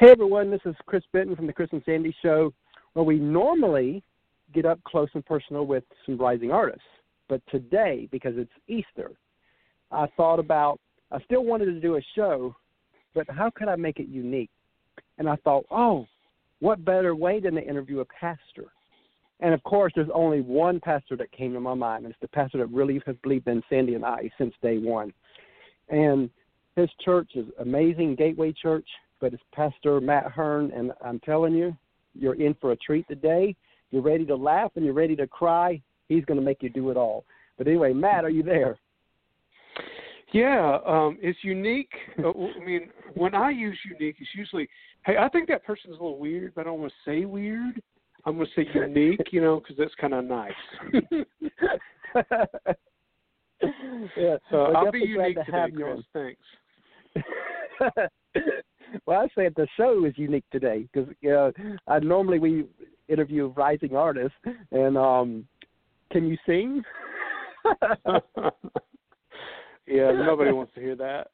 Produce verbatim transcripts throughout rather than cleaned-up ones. Hey everyone, this is Chris Benton from the Chris and Sandy Show, where we normally get up close and personal with some rising artists. But today, because it's Easter, I thought about, I still wanted to do a show, but how could I make it unique? And I thought, oh, what better way than to interview a pastor? And of course, there's only one pastor that came to my mind. It's the pastor that really has believed in Sandy and I since day one. And his church is amazing, Gateway Church. But it's Pastor Matt Hearn, and I'm telling you, you're in for a treat today. You're ready to laugh and you're ready to cry. He's going to make you do it all. But anyway, Matt, are you there? Yeah, um, it's unique. I mean, when I use unique, it's usually, hey, I think that person's a little weird, but I don't want to say weird. I'm going to say unique, you know, because that's kind of nice. Yeah, so I'll be unique to today, Chris. One. Thanks. Well, I said the show is unique today because uh, I normally we interview rising artists. And um, can you sing? Yeah, nobody wants to hear that.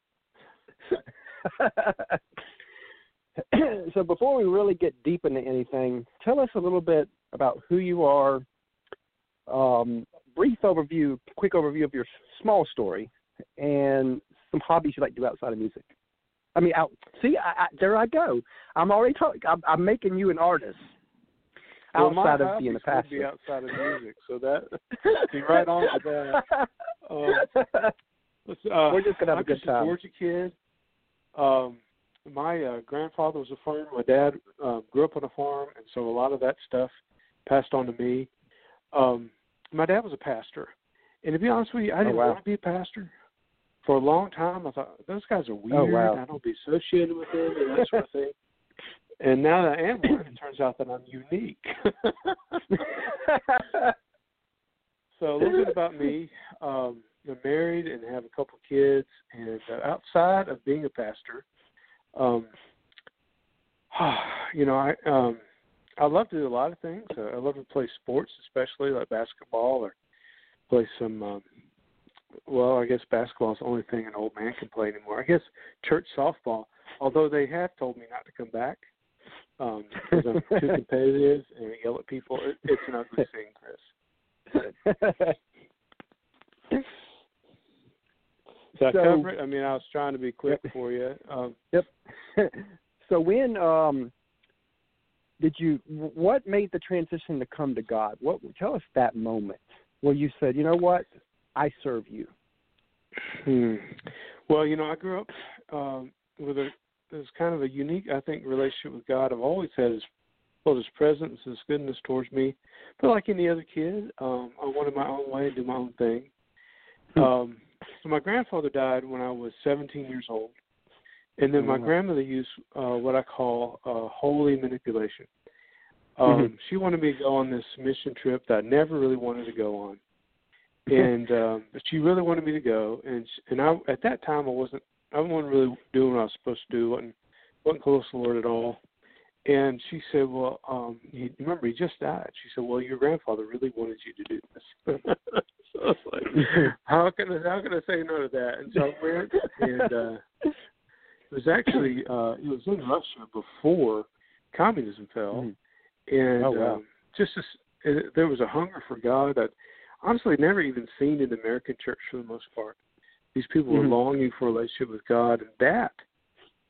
So before we really get deep into anything, tell us a little bit about who you are. Um, brief overview, quick overview of your small story, and some hobbies you like to do outside of music. I mean, out, see, I, I, there I go. I'm already talking. I'm, I'm making you an artist outside well, my of being a pastor. Be outside of music, so that be right on to that. Um, uh, We're just gonna have I'm a good time. I'm just a Georgia kid. Um, my uh, grandfather was a farmer. My dad uh, grew up on a farm, and so a lot of that stuff passed on to me. Um, my dad was a pastor, and to be honest with you, I didn't oh, wow. want to be a pastor. For a long time, I thought, those guys are weird. Oh, wow. I don't be associated with them and that sort of thing. And now that I am one, it turns out that I'm unique. So a little bit about me. Um, I'm married and have a couple kids. And uh, outside of being a pastor, um, you know, I um, I love to do a lot of things. I love to play sports, especially like basketball or play some um, – well, I guess basketball is the only thing an old man can play anymore. I guess church softball, although they have told me not to come back um, because I'm too competitive and yell at people. It, it's an ugly thing, Chris. So, I cover it? I mean, I was trying to be quick yep. for you. Um, yep. So when um, did you – what made the transition to come to God? What tell us that moment where you said, you know what? I serve you. Hmm. Well, you know, I grew up um, with a this kind of a unique, I think, relationship with God. I've always had His, well, His presence, His goodness towards me. But like any other kid, um, I wanted my own way and do my own thing. Um, so my grandfather died when I was seventeen years old, and then my mm-hmm. grandmother used uh, what I call uh, holy manipulation. Um, mm-hmm. She wanted me to go on this mission trip that I never really wanted to go on. And um, but she really wanted me to go, and she, and I at that time I wasn't I wasn't really doing what I was supposed to do, wasn't wasn't close to the Lord at all. And she said, well, um, he, remember he just died. She said, well, your grandfather really wanted you to do this. So I was like, how can I, how can I say no to that? And so I went, and uh, it was actually uh, it was in Russia before communism fell, mm-hmm. and oh, wow. um, just a, it, there was a hunger for God that. Honestly, never even seen in the American church for the most part. These people were mm-hmm. longing for a relationship with God, and that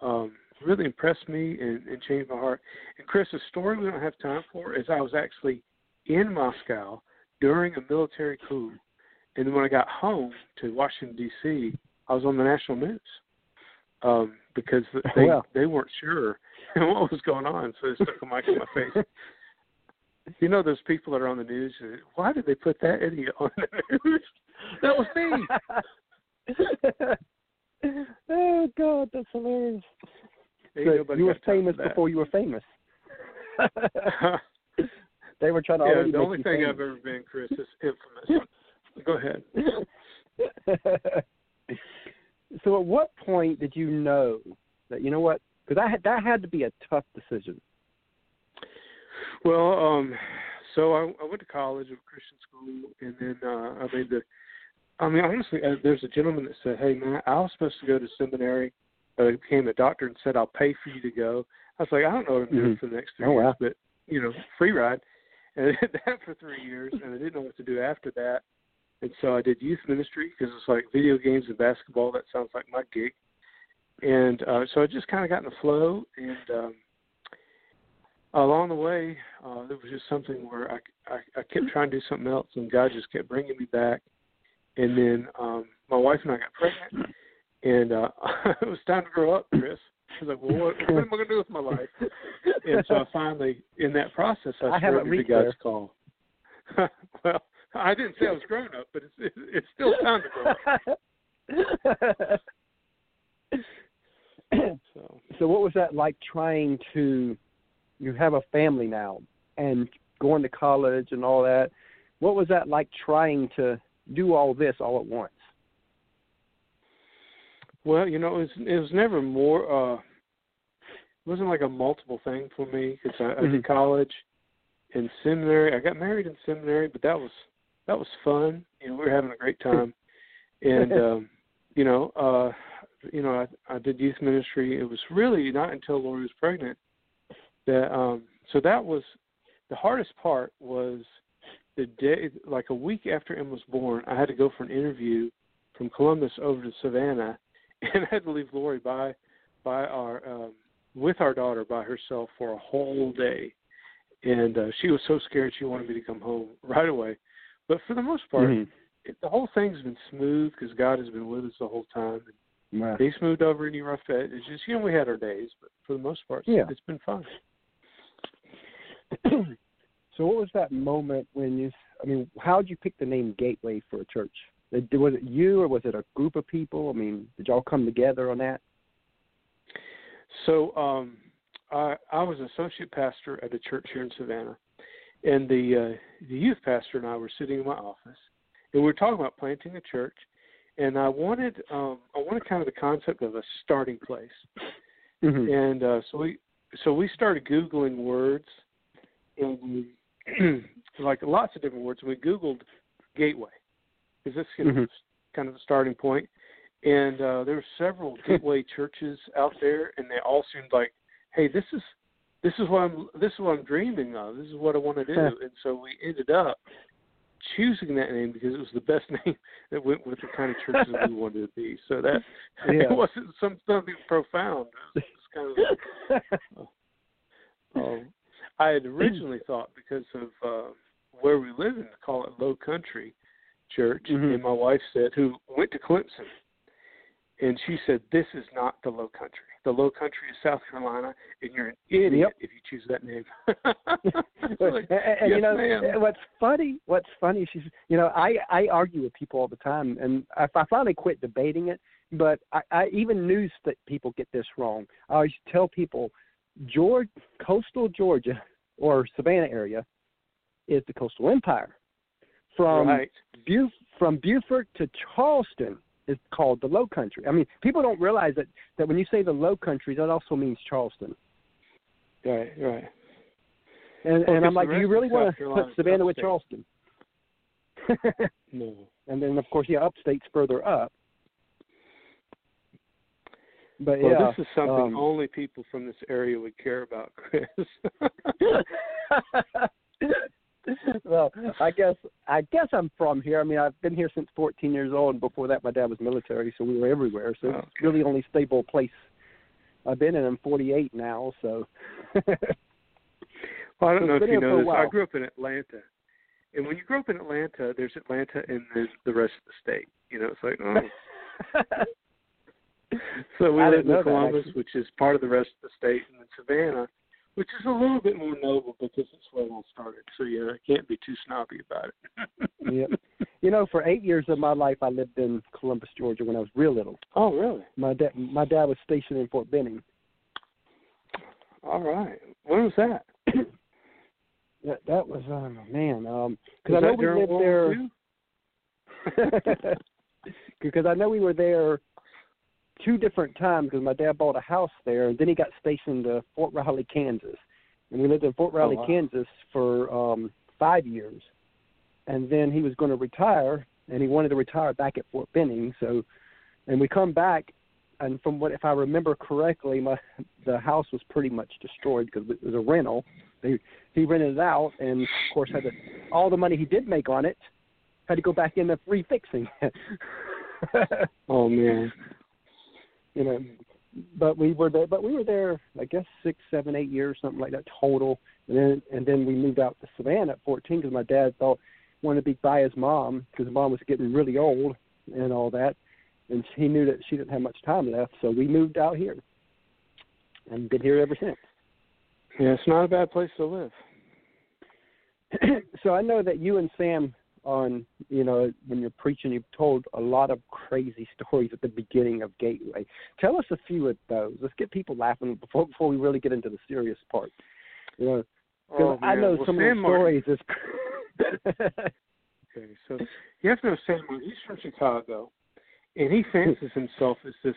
um, really impressed me and, and changed my heart. And Chris, a story we don't have time for is I was actually in Moscow during a military coup, and then when I got home to Washington, D C, I was on the national news um, because they, wow. they weren't sure what was going on, so they stuck a mic in my face. You know those people that are on the news? Why did they put that idiot on the news? That was me. Oh, God, that's hilarious. So you were famous before you were famous. They were trying to yeah, already the make only you thing famous. I've ever been, Chris, is infamous. Go ahead. So at what point did you know that, you know what, because I had, that had to be a tough decision. Well, um, so I, I went to college, a Christian school, and then uh, I made the. I mean, honestly, uh, there's a gentleman that said, "Hey, man, I was supposed to go to seminary, but I became a doctor and said I'll pay for you to go." I was like, I don't know what I'm doing mm-hmm. for the next three oh, wow. years, but, you know, free ride. And I did that for three years, and I didn't know what to do after that. And so I did youth ministry because it's like video games and basketball. That sounds like my gig. And uh, so I just kind of got in the flow. And um, along the way, uh, there was just something where I, I, I kept trying to do something else, and God just kept bringing me back. And then um, my wife and I got pregnant, and uh, it was time to grow up, Chris. I was like, well, what, what am I going to do with my life? And so I finally, in that process, I, I surrendered to God's there. call. Well, I didn't say I was grown up, but it's, it's still time to grow up. so. so what was that like trying to, you have a family now and going to college and all that. What was that like trying to do all this all at once? Well, you know, it was, it was never more, uh, it wasn't like a multiple thing for me because I, mm-hmm. I did college and seminary. I got married in seminary, but that was, that was fun. You know, we were having a great time. And, um, you know, uh, you know, I, I did youth ministry. It was really not until Lori was pregnant that, um, so that was, the hardest part was the day, like a week after Emma was born, I had to go for an interview from Columbus over to Savannah. And I had to leave Lori by, by our, um, with our daughter by herself for a whole day. And uh, she was so scared she wanted me to come home right away. But for the most part, mm-hmm. it, the whole thing's been smooth because God has been with us the whole time. And wow. They smoothed over any rough edge. It's just, you know, we had our days, but for the most part, yeah. it's been fun. So what was that moment when you, I mean, how did you pick the name Gateway for a church? Was it you or was it a group of people? I mean, did y'all come together on that? So um, I, I was associate pastor at a church here in Savannah, and the, uh, the youth pastor and I were sitting in my office, and we were talking about planting a church, and I wanted um, I wanted kind of the concept of a starting place, mm-hmm. and uh, so we so we started Googling words, and we, like lots of different words, and we Googled Gateway. Because that's you know, mm-hmm. kind of a starting point. And uh, there were several Gateway churches out there, and they all seemed like, hey, this is this is what I'm this is what I'm dreaming of. This is what I want to do. And so we ended up choosing that name because it was the best name that went with the kind of churches we wanted to be. So that yeah. it wasn't some, something profound. It was kind of like, uh, I had originally thought because of uh, where we live in, to call it Low Country Church, mm-hmm. and my wife said, who went to Clemson, and she said, this is not the Low Country. The Low Country is South Carolina, and you're an idiot yep. if you choose that name. Like, and, and yes, you know, ma'am. what's funny, what's funny, she's, you know, I, I argue with people all the time, and I, I finally quit debating it, but I, I even knew that people get this wrong. I always tell people, George, coastal Georgia, or Savannah area, is the Coastal Empire. From right. Buf- from Beaufort to Charleston is called the Low Country. I mean, people don't realize that, that when you say the Low Country, that also means Charleston. Right, right. And, well, and I'm like, do you really want to put Savannah upstate. with Charleston? No. And then, of course, yeah, upstate's further up. But well, yeah, this is something um, only people from this area would care about, Chris. Well, I guess I guess I'm from here. I mean, I've been here since fourteen years old, and before that, my dad was military, so we were everywhere. So okay. It's really the only stable place I've been in. I'm forty-eight now, so. Well, I don't so know if you know this. I grew up in Atlanta, and when you grow up in Atlanta, there's Atlanta and there's the rest of the state. You know, it's like oh. So we live in Columbus, that, which is part of the rest of the state, and then Savannah. Which is a little bit more noble because it's where it all started. So, yeah, I can't be too snobby about it. Yep. You know, for eight years of my life, I lived in Columbus, Georgia when I was real little. Oh, really? My dad my dad was stationed in Fort Benning. All right. When was that? that, that was, oh, man. Um, cause I know we lived there. Because I know we were there. Two different times because my dad bought a house there, and then he got stationed to Fort Riley, Kansas, and we lived in Fort Riley, oh, wow. Kansas for um, five years, and then he was going to retire, and he wanted to retire back at Fort Benning. So, and we come back and from what, if I remember correctly, my the house was pretty much destroyed because it was a rental. He, he rented it out, and of course had to, all the money he did make on it had to go back into refixing it. Oh man, you know. But we were there. But we were there, I guess, six, seven, eight years, something like that total. And then, and then we moved out to Savannah at fourteen because my dad thought wanted to be by his mom because mom was getting really old and all that, and he knew that she didn't have much time left. So we moved out here, and been here ever since. Yeah, it's not a bad place to live. So I know that you and Sam, on you know, when you're preaching, you've told a lot of crazy stories at the beginning of Gateway. Tell us a few of those. Let's get people laughing before before we really get into the serious part. You know, oh, I know well, some Sam of the stories. Martin. Is okay, so you have to know Sam Martin. He's from Chicago, and he fancies himself as this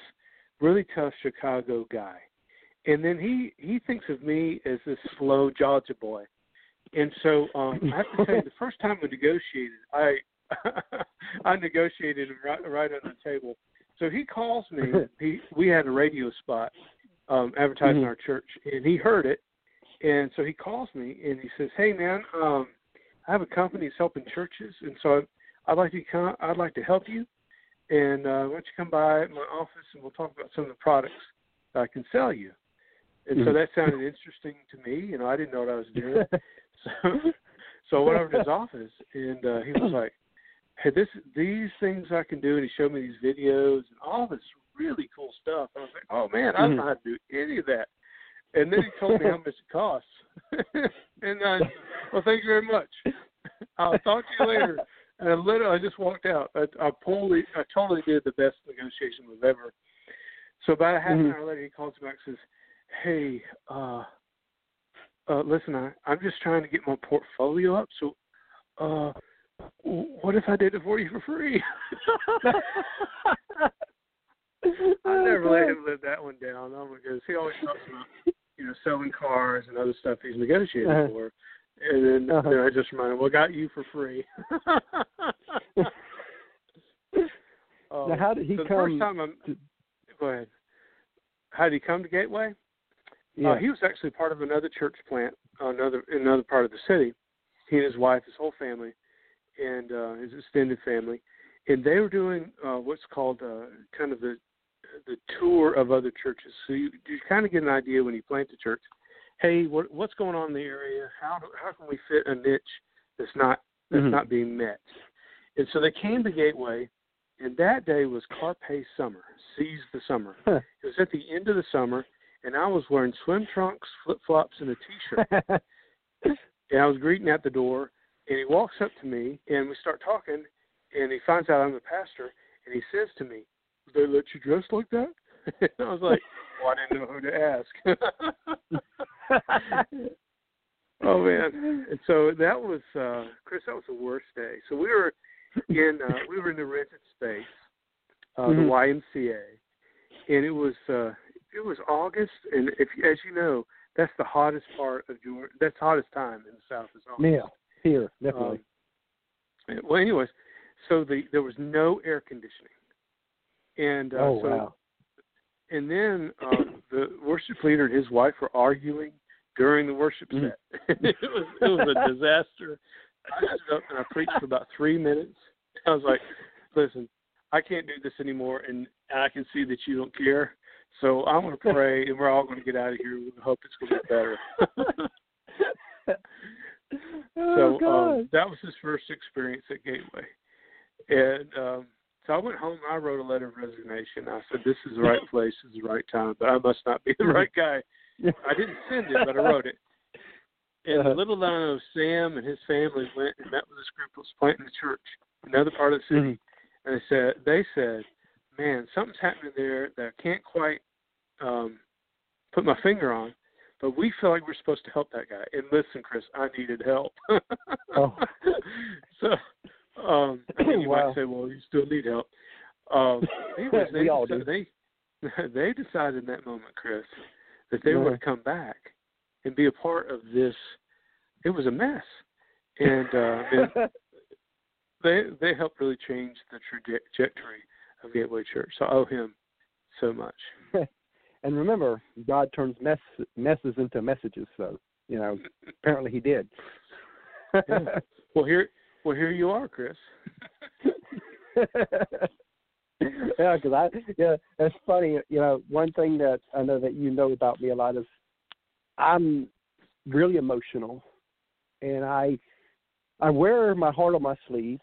really tough Chicago guy, and then he he thinks of me as this slow Georgia boy. And so um, I have to tell you, the first time we negotiated, I I negotiated right, right on the table. So he calls me. He, we had a radio spot um, advertising mm-hmm. our church, and he heard it. And so he calls me, and he says, "Hey, man, um, I have a company that's helping churches, and so I'd like to come, I'd like to help you. And uh, why don't you come by my office, and we'll talk about some of the products that I can sell you." And mm-hmm. so that sounded interesting to me. You know, I didn't know what I was doing. So, so I went over to his office, and uh, he was like, "Hey, this, these things I can do," and he showed me these videos and all this really cool stuff. I was like, "Oh man, I don't know how to do any of that." And then he told me how much it costs, and I, well, thank you very much. I'll talk to you later. And I literally, I just walked out. I, I totally, I totally did the best negotiation we've ever. So about a half mm-hmm. an hour later, he calls me back and says, "Hey, uh, Uh, listen, I, I'm just trying to get my portfolio up, so uh, what if I did it for you for free?" I never let him live that one down. Oh my goodness. He always talks about, you know, selling cars and other stuff he's negotiating uh-huh. for. And then, uh-huh. then I just remind him, "Well, I got you for free." um, now, how did he so come? The first time I'm, to... Go ahead. How did he come to Gateway? Yeah. Uh, he was actually part of another church plant, another another part of the city. He and his wife, his whole family, and uh, his extended family, and they were doing uh, what's called uh, kind of the the tour of other churches. So you, you kind of get an idea when you plant the church. Hey, what, what's going on in the area? How do, how can we fit a niche that's not that's mm-hmm. not being met? And so they came to Gateway, and that day was Carpe Summer, Seize the Summer. Huh. It was at the end of the summer. And I was wearing swim trunks, flip-flops, and a T-shirt. And I was greeting at the door, and he walks up to me, and we start talking, and he finds out I'm the pastor, and he says to me, "They let you dress like that?" And I was like, well, I didn't know who to ask. Oh, man. And so that was, uh, Chris, that was the worst day. So we were in, uh, we were in the rented space, uh, mm-hmm. the Y M C A, and it was uh, – it was August, and if as you know, that's the hottest part of Georgia. That's the hottest time in the South is August. Yeah, here definitely. Um, well, anyways, so the there was no air conditioning, and uh, oh so, wow. And then um, the worship leader and his wife were arguing during the worship set. it was it was a disaster. I stood up and I preached for about three minutes. I was like, "Listen, I can't do this anymore, and I can see that you don't care. So I'm going to pray, and we're all going to get out of here. We hope it's going to get better." oh, so um, that was his first experience at Gateway. And um, so I went home. I wrote a letter of resignation. I said, "This is the right place. This is the right time, but I must not be the right guy." I didn't send it, but I wrote it. And uh, little did I know, Sam and his family went and met with this group that was planting the church, another part of the city. Mm-hmm. And they said, they said, "Man, something's happening there that I can't quite um, put my finger on, but we feel like we're supposed to help that guy." And listen, Chris, I needed help. oh. So um, I think you wow. might say, "Well, you still need help." Um, anyways, they, decided, they, they decided in that moment, Chris, that they mm-hmm. would come back and be a part of this. It was a mess. And, uh, and they, they helped really change the trajectory of Gateway Church. So I owe him so much. And remember, God turns mess, messes into messages. So, you know, apparently he did. Yeah. Well, here, well, here you are, Chris. Yeah, because I, yeah, that's funny. You know, one thing that I know that you know about me a lot is I'm really emotional, and I, I wear my heart on my sleeve.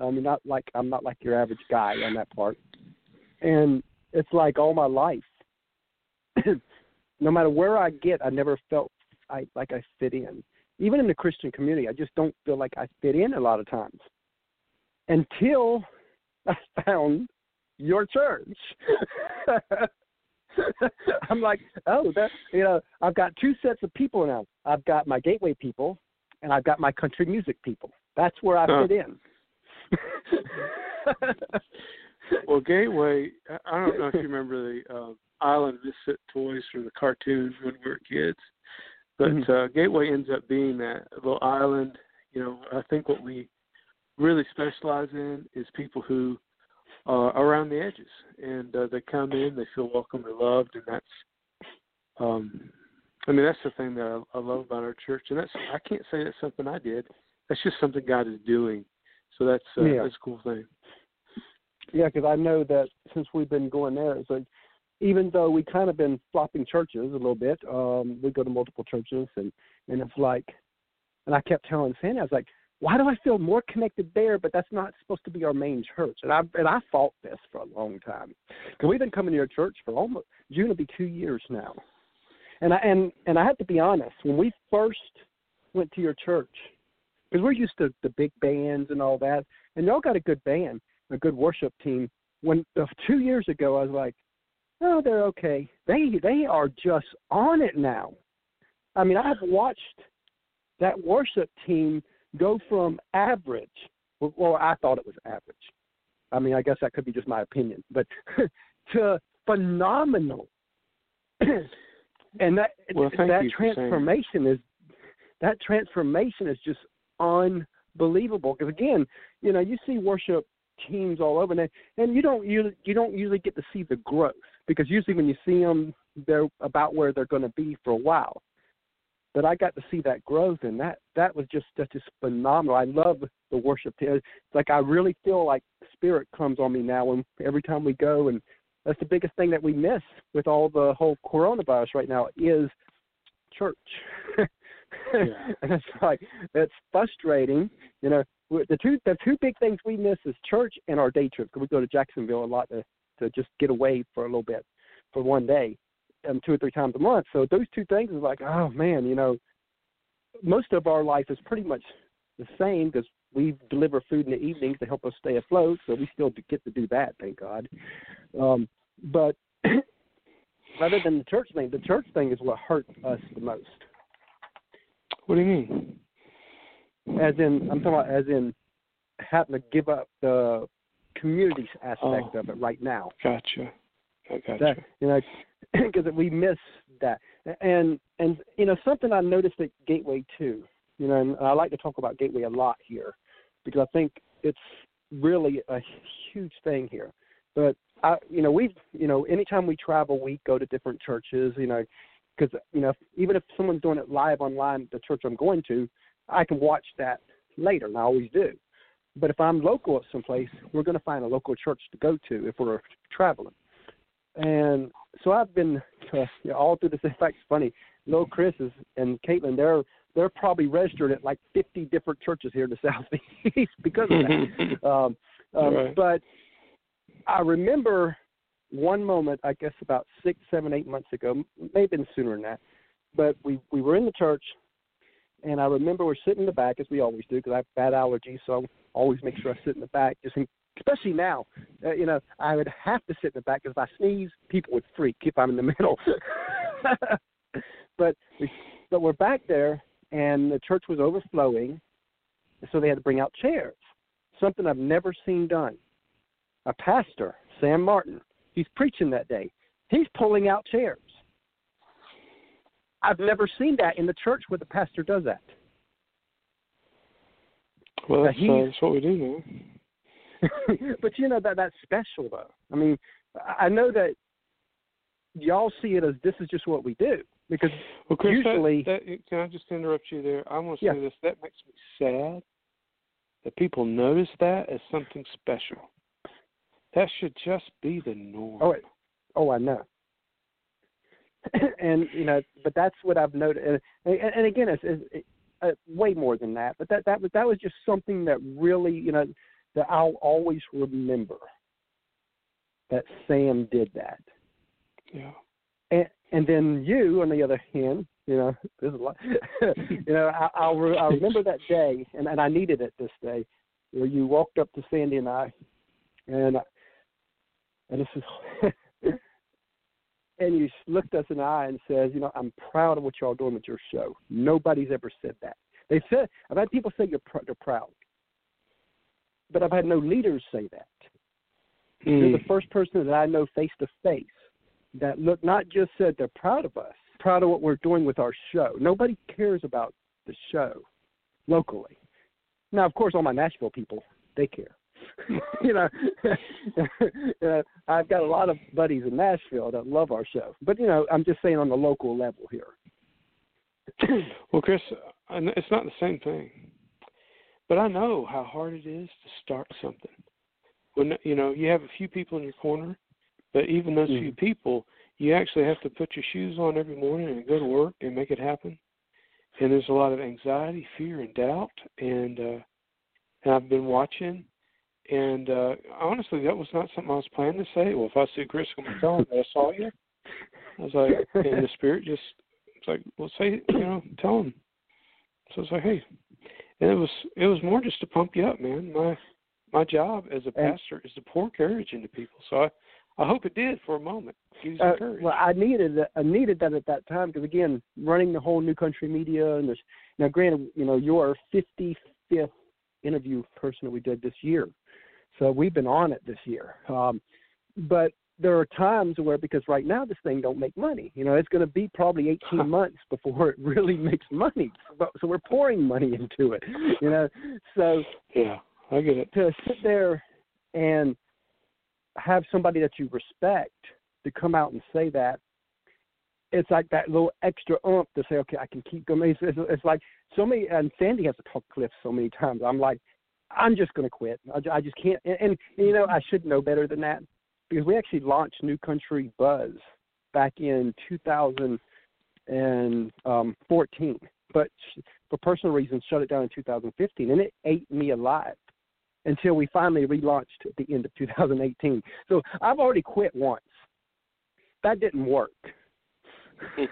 I mean, not like I'm not like your average guy on that part, and it's like all my life. No matter where I get, I never felt I, like I fit in. Even in the Christian community, I just don't feel like I fit in a lot of times until I found your church. I'm like, oh, that, you know, I've got two sets of people now. I've got my Gateway people, and I've got my country music people. That's where I oh. fit in. Well, Gateway, I don't know if you remember the um, Island of Misfit Toys from the cartoons when we were kids, but mm-hmm. uh, Gateway ends up being that little island. You know, I think what we really specialize in is people who are around the edges, and uh, they come in, they feel welcome and loved, and that's, um, I mean, that's the thing that I, I love about our church, and that's, I can't say that's something I did. That's just something God is doing. So that's, uh, yeah. that's a cool thing. Yeah, because I know that since we've been going there, it's like, even though we kind of been flopping churches a little bit, um, we go to multiple churches, and, and it's like, and I kept telling Sandy, I was like, why do I feel more connected there, but that's not supposed to be our main church? And I and I fought this for a long time, because we've been coming to your church for almost, June will be two years now. And I, and, and I have to be honest, when we first went to your church, because we're used to the big bands and all that, and y'all got a good band, a good worship team. When uh, two years ago, I was like, oh, they're okay. They they are just on it now. I mean, I've watched that worship team go from average. Well, I thought it was average. I mean, I guess that could be just my opinion, but to phenomenal. And that well, that transformation is that transformation is just unbelievable. Because again, you know, you see worship teams all over, and and you don't usually, you don't usually get to see the growth, because usually when you see them, they're about where they're going to be for a while. But I got to see that growth, and that, that was just that's just phenomenal. I love the worship team. It's like I really feel like spirit comes on me now, and every time we go, and that's the biggest thing that we miss with all the whole coronavirus right now is church. Yeah. And it's like, that's frustrating. You know, the two the two big things we miss is church and our day trip, because we go to Jacksonville a lot to, to just get away for a little bit, for one day, um, two or three times a month. So those two things is like, oh, man, you know, most of our life is pretty much the same, because we deliver food in the evenings to help us stay afloat, so we still get to do that, thank God. Um, but rather than the church thing, the church thing is what hurt us the most. What do you mean? As in, I'm talking about as in having to give up the community aspect oh, of it right now. Gotcha. I gotcha. That, you know, because we miss that. And, and you know, something I noticed at Gateway, too, you know, and I like to talk about Gateway a lot here, because I think it's really a huge thing here. But, I, you know, we, you know, anytime we travel, we go to different churches, you know, because, you know, even if someone's doing it live online at the church I'm going to, I can watch that later, and I always do. But if I'm local at someplace, we're going to find a local church to go to if we're traveling. And so I've been uh, you know, all through this. In fact, it's funny. Little Chris is, and Caitlin, they're they're probably registered at like fifty different churches here in the Southeast because of that. um, um, right. But I remember one moment, I guess about six, seven, eight months ago, maybe sooner than that, but we, we were in the church, and I remember we're sitting in the back, as we always do, because I have bad allergies, so I always make sure I sit in the back, just in, especially now. Uh, you know, I would have to sit in the back, because if I sneeze, people would freak if I'm in the middle. But we, but we're back there, and the church was overflowing, so they had to bring out chairs, something I've never seen done. A pastor, Sam Martin, he's preaching that day. He's pulling out chairs. I've never seen that in the church where the pastor does that. Well, that's, uh, that's what we do now. But, you know, that that's special, though. I mean, I know that y'all see it as this is just what we do. Because well, Chris, usually... That, that, can I just interrupt you there? I want to say yeah. this. That makes me sad that people notice that as something special. That should just be the norm. Oh, oh I know. And, you know, but that's what I've noticed. And, and, and again, it's, it's uh, way more than that. But that, that, was, that was just something that really, you know, that I'll always remember that Sam did that. Yeah. And and then you, on the other hand, you know, there's a lot. you know, I I'll re, I remember that day, and, and I needed it this day, where you walked up to Sandy and I, and I, and this is, and you looked us in the eye and says, you know, I'm proud of what y'all doing with your show. Nobody's ever said that. They said I've had people say you're pr- they're proud, but I've had no leaders say that. Mm. You're the first person that I know face to face that look not just said they're proud of us, proud of what we're doing with our show. Nobody cares about the show locally. Now, of course, all my Nashville people, they care. you know, you know, I've got a lot of buddies in Nashville that love our show. But, you know, I'm just saying on the local level here. Well, Chris, it's not the same thing. But I know how hard it is to start something. When, you know, you have a few people in your corner, but even those mm. few people, you actually have to put your shoes on every morning and go to work and make it happen. And there's a lot of anxiety, fear, and doubt. And, uh, and I've been watching. And uh, honestly, that was not something I was planning to say. Well, if I see Chris, I'm going to tell him that I saw you. I was like, and the Spirit just it's like, well, say, you know, tell him. So it's like, hey. And it was it was more just to pump you up, man. My my job as a pastor is to pour courage into people. So I. I hope it did for a moment. Uh, well, I needed I needed that at that time because, again, running the whole New Country Media. And there's, now, granted, you know, you're fifty-fifth interview person that we did this year. So we've been on it this year. Um, but there are times where, because right now this thing don't make money. You know, it's going to be probably eighteen months before it really makes money. But, so we're pouring money into it, you know. So yeah, I get it. To sit there and have somebody that you respect to come out and say that, it's like that little extra oomph to say, okay, I can keep going. It's, it's, it's like so many, and Sandy has to talk Cliff so many times. I'm like, I'm just going to quit. I, I just can't. And, and, you know, I should know better than that because we actually launched New Country Buzz back in two thousand fourteen, but for personal reasons shut it down in two thousand fifteen, and it ate me alive until we finally relaunched at the end of two thousand eighteen. So I've already quit once. That didn't work. you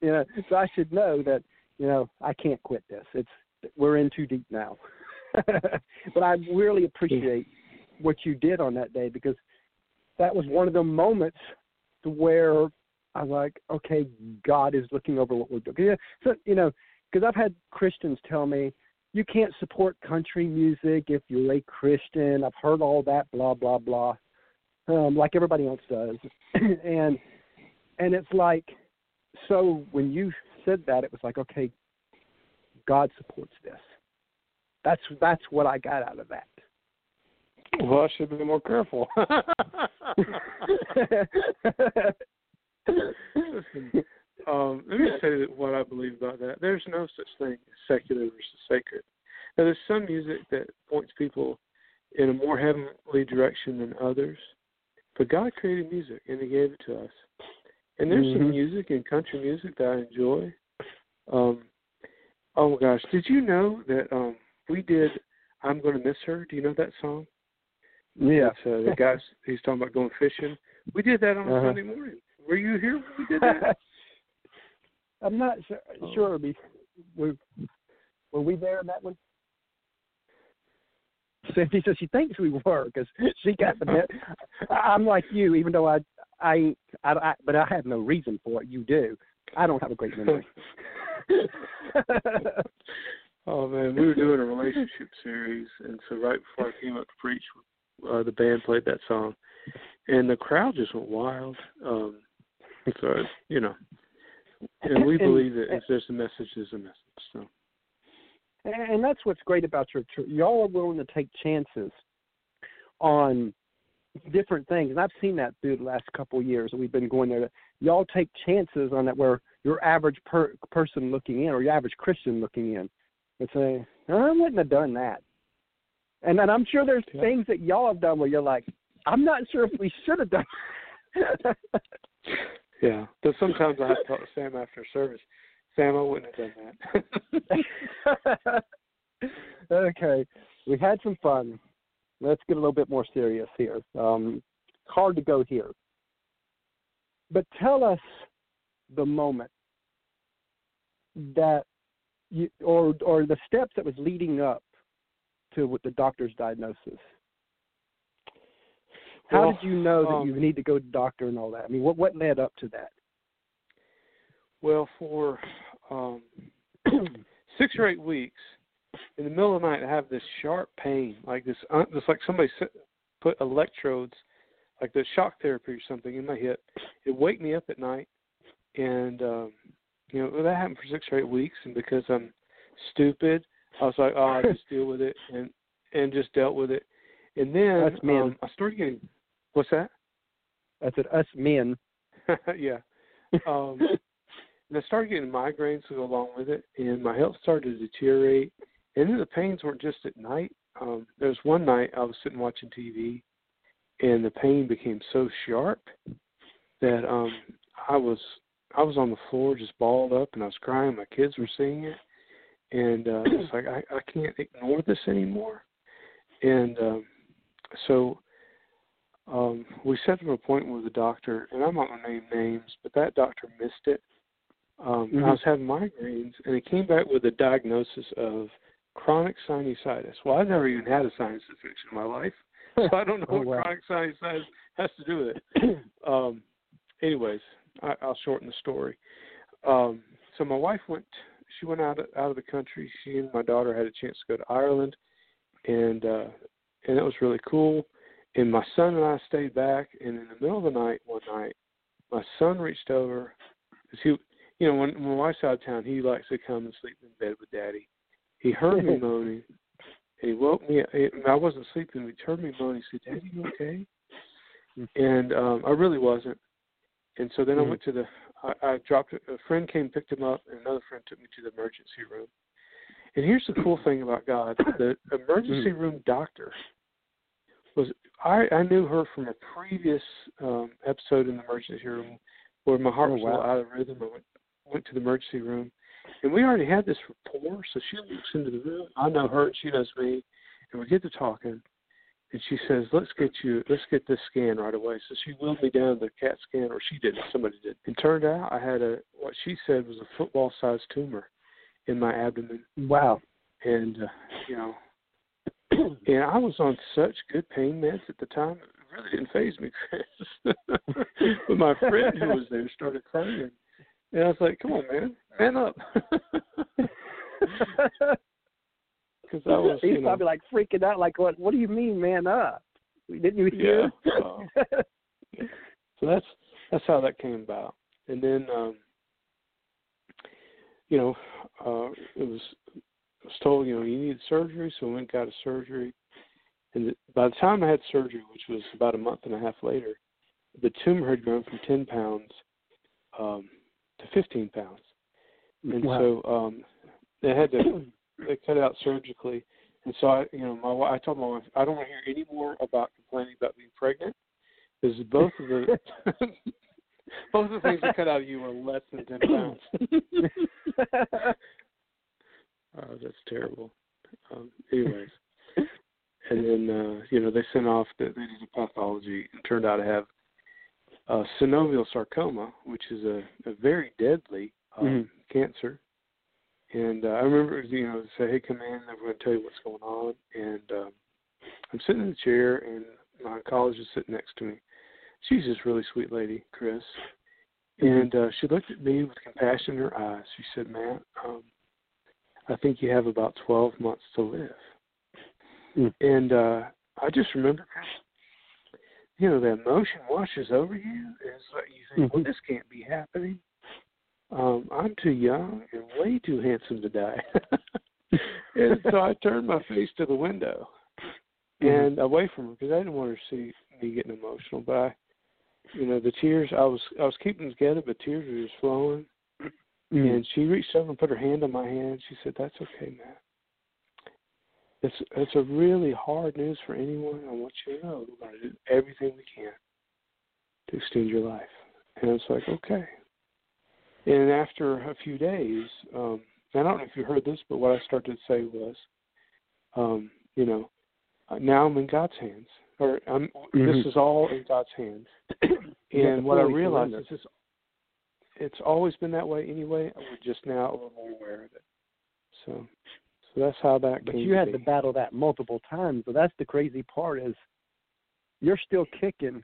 know, so I should know that, you know, I can't quit this. It's we're in too deep now. But I really appreciate what you did on that day because that was one of the moments to where I'm like, okay, God is looking over what we're doing. So, you know, because I've had Christians tell me, you can't support country music if you're a Christian. I've heard all that, blah, blah, blah, um, like everybody else does. and and it's like, so when you said that, it was like, okay, God supports this. That's that's what I got out of that. Well, I should be more careful. Listen. Um, let me tell you what I believe about that. There's no such thing as secular versus sacred. Now, there's some music that points people in a more heavenly direction than others, but God created music, and He gave it to us. And there's mm-hmm. some music and country music that I enjoy. Um, oh, my gosh. Did you know that um, we did I'm Going to Miss Her? Do you know that song? Yeah. It's, uh, the guy, he's talking about going fishing. We did that on uh-huh. Sunday morning. Were you here when we did that? I'm not sure. sure we, we, were we there in that one? Sandy says she thinks we were because she got the net. I'm like you, even though I, I, I, I, but I have no reason for it. You do. I don't have a great memory. Oh, man. We were doing a relationship series, and so right before I came up to preach, uh, the band played that song, and the crowd just went wild. Um, so, you know. And we believe that if there's a message, there's a message. So, and that's what's great about your church. Y'all are willing to take chances on different things. And I've seen that through the last couple of years that we've been going there. That y'all take chances on that where your average per- person looking in or your average Christian looking in and saying, oh, I wouldn't have done that. And then I'm sure there's yeah. things that y'all have done where you're like, I'm not sure if we should have done that. Yeah. Because sometimes I have to talk to Sam after service. Sam, I wouldn't have done that. Okay. We had some fun. Let's get a little bit more serious here. Um, hard to go here. But tell us the moment that you, or or the steps that was leading up to what the doctor's diagnosis. How well, did you know that um, you need to go to the doctor and all that? I mean, what, what led up to that? Well, for um, six or eight weeks, in the middle of the night, I have this sharp pain, like this, it's like somebody put electrodes, like the shock therapy or something, in my hip. It waked me up at night, and um, you know that happened for six or eight weeks. And because I'm stupid, I was like, oh, I just deal with it, and and just dealt with it. And then um, I started getting, what's that? I said us men. Yeah. Um, and I started getting migraines to go along with it, and my health started to deteriorate. And then the pains weren't just at night. Um, there was one night I was sitting watching T V, and the pain became so sharp that um, I was I was on the floor just balled up, and I was crying. My kids were seeing it, and uh, it's like I, I can't ignore this anymore. And um, so um, we set up an appointment with a doctor, and I'm not going to name names, but that doctor missed it. Um, mm-hmm. I was having migraines, and it came back with a diagnosis of chronic sinusitis. Well, I've never even had a sinus infection in my life, so I don't know oh, what wow. chronic sinusitis has to do with it. Um, anyways, I, I'll shorten the story. Um, so my wife went, she went out of, out of the country. She and my daughter had a chance to go to Ireland, and uh, and it was really cool. And my son and I stayed back, and in the middle of the night, one night, my son reached over, because he, you know, when, when my wife's out of town, he likes to come and sleep in bed with Daddy. He heard me moaning, and he woke me up. I wasn't sleeping. He heard me moaning. He said, Daddy, you okay? And um, I really wasn't. And so then mm-hmm. I went to the – I dropped – a friend came, picked him up, and another friend took me to the emergency room. And here's the cool thing about God. The emergency mm-hmm. room doctor was – I I knew her from a previous um, episode in the emergency room where my heart oh, was wow. a little out of rhythm. I went, went to the emergency room. And we already had this rapport, so she looks into the room. I know her, and she knows me, and we get to talking. And she says, "Let's get you, let's get this scan right away." So she wheeled me down the CAT scan, or she did, somebody did. And turned out I had a what she said was a football-sized tumor in my abdomen. Wow! And uh, you know, and I was on such good pain meds at the time, it really didn't faze me, Chris. But my friend who was there started crying. And I was like, come on, man. Man up. Because I was, He's you know, probably like freaking out, like, what What do you mean, man up? Didn't you hear? Yeah. uh, so that's that's how that came about. And then, um, you know, uh, it was, I was told, you know, you need surgery, so I went and got a surgery. And by the time I had surgery, which was about a month and a half later, the tumor had grown from ten pounds um to fifteen pounds. And wow. so um, they had to they cut it out surgically. And so I, you know, my I told my wife, I don't want to hear any more about complaining about being pregnant, because both of the both of the things that cut out of you were less than ten pounds. Oh, that's terrible. Um, anyways, and then uh, you know they sent off that they did a pathology and turned out to have Uh, synovial sarcoma, which is a, a very deadly um, mm-hmm. cancer. And uh, I remember, you know, say, hey, come in, I'm going to tell you what's going on. And um, I'm sitting in the chair, and my oncologist is sitting next to me. She's this really sweet lady, Chris. And uh, she looked at me with compassion in her eyes. She said, Matt, um, I think you have about twelve months to live. Mm. And uh, I just remember, you know, the emotion washes over you. It's like you think, mm-hmm. well, this can't be happening. Um, I'm too young and way too handsome to die. And so I turned my face to the window mm-hmm. and away from her, because I didn't want her to see me getting emotional by, you know, the tears. I was I was keeping together, but tears were just flowing. Mm. And she reached over and put her hand on my hand. She said, "That's okay, Matt. It's it's a really hard news for anyone. I want you to know we're going to do everything we can to extend your life." And it's like, okay. And after a few days, um, I don't know if you heard this, but what I started to say was, um, you know, now I'm in God's hands, or I'm, mm-hmm. this is all in God's hands. And what I realized is it's, it's always been that way anyway. We're just now a little more aware of it. So, so that's how that. But came you had to, to battle that multiple times. So that's the crazy part is, you're still kicking,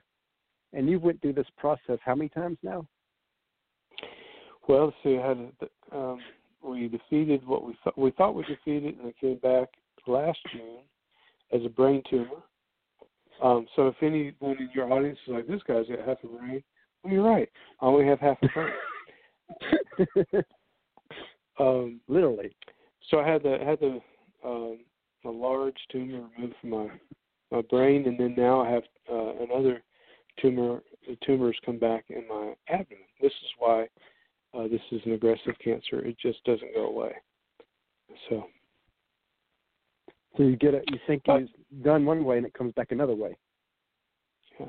and you went through this process how many times now? Well, see, I had a, um, we defeated what we thought we thought we defeated, and it came back last June as a brain tumor. Um, so if anyone in your audience is like, "This guy's got half a brain," well, you're right. I only have half a brain. um, Literally. So I had the I had the um, a large tumor removed from my my brain, and then now I have uh, another tumor. The tumors come back in my abdomen. This is why. Uh, this is an aggressive cancer. It just doesn't go away. So, so you get it. You think but, you've done one way, and it comes back another way. Yeah,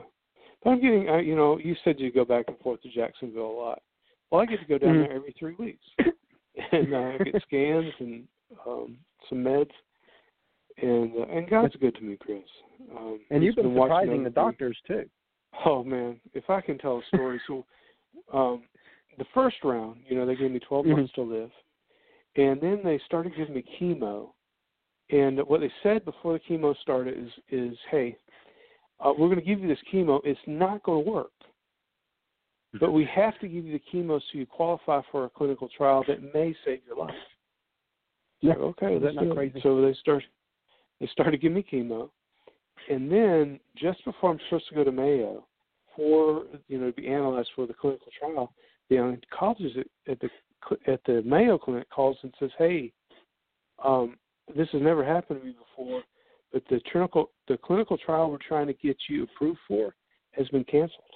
but I'm getting. I, you know, you said you go back and forth to Jacksonville a lot. Well, I get to go down mm. there every three weeks, and uh, I get scans and um, some meds. And uh, and God's good to me, Chris. Um, and you've been, been surprising the doctors too. Oh man, if I can tell a story, so. Um, The first round, you know, they gave me twelve mm-hmm. months to live, and then they started giving me chemo. And what they said before the chemo started is, is hey, uh, we're going to give you this chemo. It's not going to work, but we have to give you the chemo so you qualify for a clinical trial that may save your life. Yeah. So, okay, that's not crazy. So they start, they started giving me chemo, and then just before I'm supposed to go to Mayo for you know to be analyzed for the clinical trial. The oncologist at the at the Mayo Clinic calls and says, "Hey, um, this has never happened to me before, but the clinical the clinical trial we're trying to get you approved for has been canceled."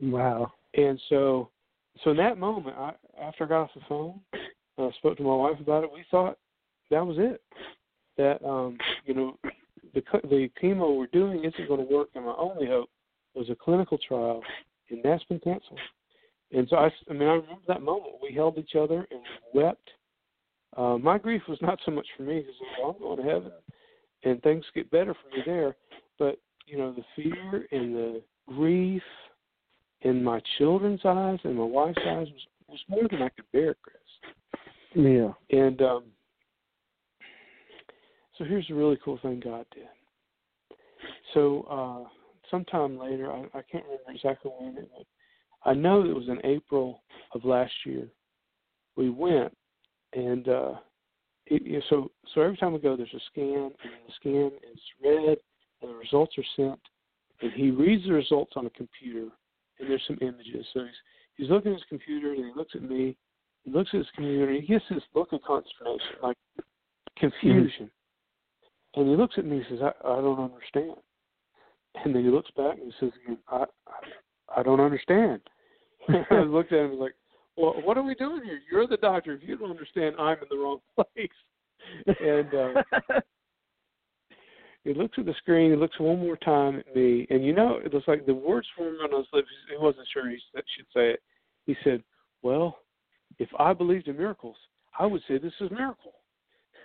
Wow! And so, so in that moment, I, after I got off the phone, I spoke to my wife about it. We thought that was it. That um, you know, the the chemo we're doing isn't going to work, and my only hope was a clinical trial, and that's been canceled. And so, I, I mean, I remember that moment. We held each other and wept. Uh, my grief was not so much for me because I'm going to heaven and things get better for me there. But, you know, the fear and the grief in my children's eyes and my wife's eyes was, was more than I could bear, Chris. Yeah. And um, so here's the really cool thing God did. So uh, sometime later, I, I can't remember exactly when it was. I know it was in April of last year. We went, and uh, it, so so every time we go, there's a scan, and the scan is read, and the results are sent, and he reads the results on a computer, and there's some images. So he's he's looking at his computer, and he looks at me, he looks at his computer, and he gets this look of consternation, like confusion. Mm-hmm. And he looks at me and says, I, I don't understand. And then he looks back and he says, I, I, I don't understand. I looked at him and was like, well, what are we doing here? You're the doctor. If you don't understand, I'm in the wrong place. And uh, he looks at the screen. He looks one more time at me. And, you know, it was like the words formed on his lips. He wasn't sure he should say it. He said, well, if I believed in miracles, I would say this is a miracle.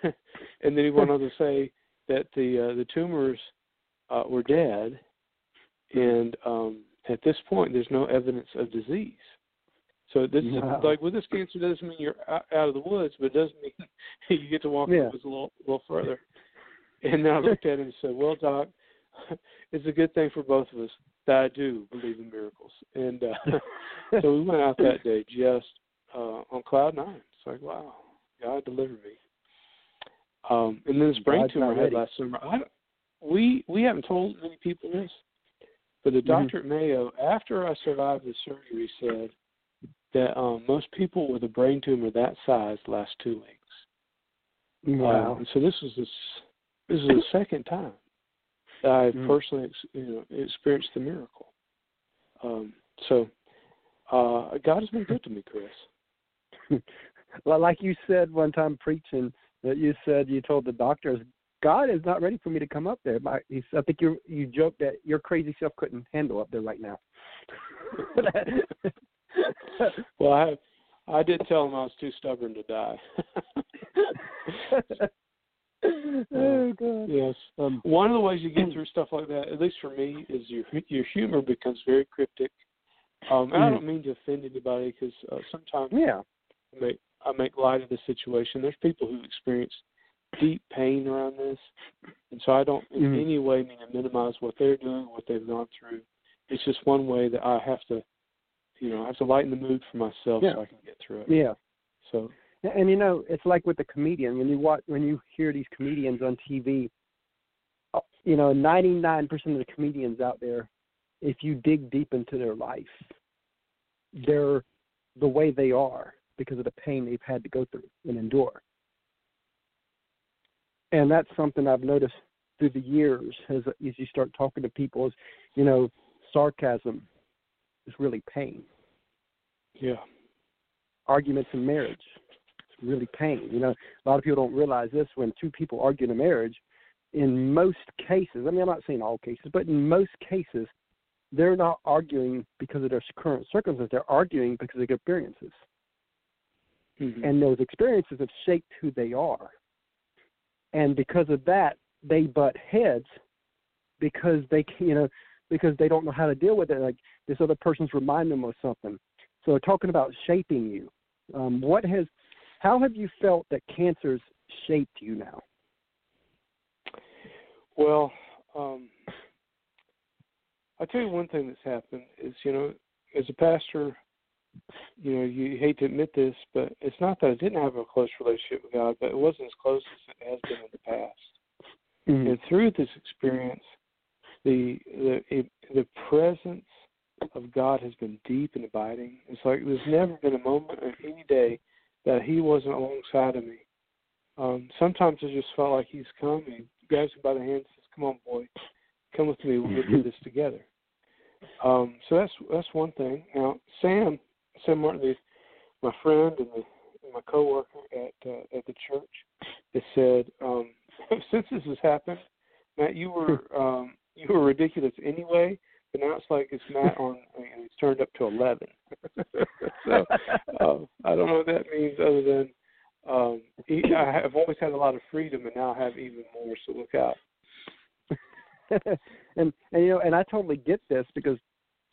And then he went on to say that the uh, the tumors uh, were dead. And um, at this point, there's no evidence of disease. So this wow. is like with this cancer, it doesn't mean you're out of the woods, but it doesn't mean you get to walk yeah. the woods a little, little further. And then I looked at him and said, "Well, Doc, it's a good thing for both of us that I do believe in miracles." And uh, so we went out that day just uh, on cloud nine. It's like, wow, God delivered me. Um, and then this brain God's tumor I had last summer. I we we haven't told many people this. But the doctor at Mayo, after I survived the surgery, said that um, most people with a brain tumor that size last two weeks. Wow! Um, and so this was this, this is the second time I mm. personally ex- you know, experienced the miracle. Um, so uh, God has been good to me, Chris. Well, like you said one time preaching, that you said you told the doctors, God is not ready for me to come up there. I think you you joked that your crazy self couldn't handle up there right now. Well, I I did tell him I was too stubborn to die. Oh, God. Uh, yes. Um, One of the ways you get through stuff like that, at least for me, is your your humor becomes very cryptic. Um, and I don't mean to offend anybody, because uh, sometimes yeah. I, make, I make light of the situation. There's people who've experienced deep pain around this, and so I don't in mm-hmm. any way mean to minimize what they're doing, what they've gone through. It's just one way that I have to, you know, I have to lighten the mood for myself yeah. so I can get through it. Yeah. So. And, and you know, it's like with the comedian when you watch, when you hear these comedians on T V. You know, ninety-nine percent of the comedians out there, if you dig deep into their life, they're the way they are because of the pain they've had to go through and endure. And that's something I've noticed through the years as, as you start talking to people is, you know, sarcasm is really pain. Yeah. Arguments in marriage is really pain. You know, a lot of people don't realize this. When two people argue in a marriage, in most cases, I mean, I'm not saying all cases, but in most cases, they're not arguing because of their current circumstances. They're arguing because of their experiences. Mm-hmm. And those experiences have shaped who they are. And because of that, they butt heads because they, you know, because they don't know how to deal with it. Like this other person's reminding them of something. So talking about shaping you, um, what has, how have you felt that cancer's shaped you now? Well, um, I'll tell you one thing that's happened is, you know, as a pastor, you know, you hate to admit this, but it's not that I didn't have a close relationship with God, but it wasn't as close as it has been in the past. Mm-hmm. And through this experience, the the the presence of God has been deep and abiding. It's like there's never been a moment or any day that He wasn't alongside of me. Um, sometimes I just felt like He's come and grabs me by the hand and says, "Come on, boy, come with me. We'll do this together." Um, so that's that's one thing. Now, Sam. Sam Martin, my friend and, the, and my coworker at uh, at the church, they said, um, since this has happened, Matt, you were um, you were ridiculous anyway, but now it's like it's Matt on, I mean, it's turned up to eleven. So um, I don't know what that means other than um, I have always had a lot of freedom, and now I have even more. So look out. and and you know, and I totally get this because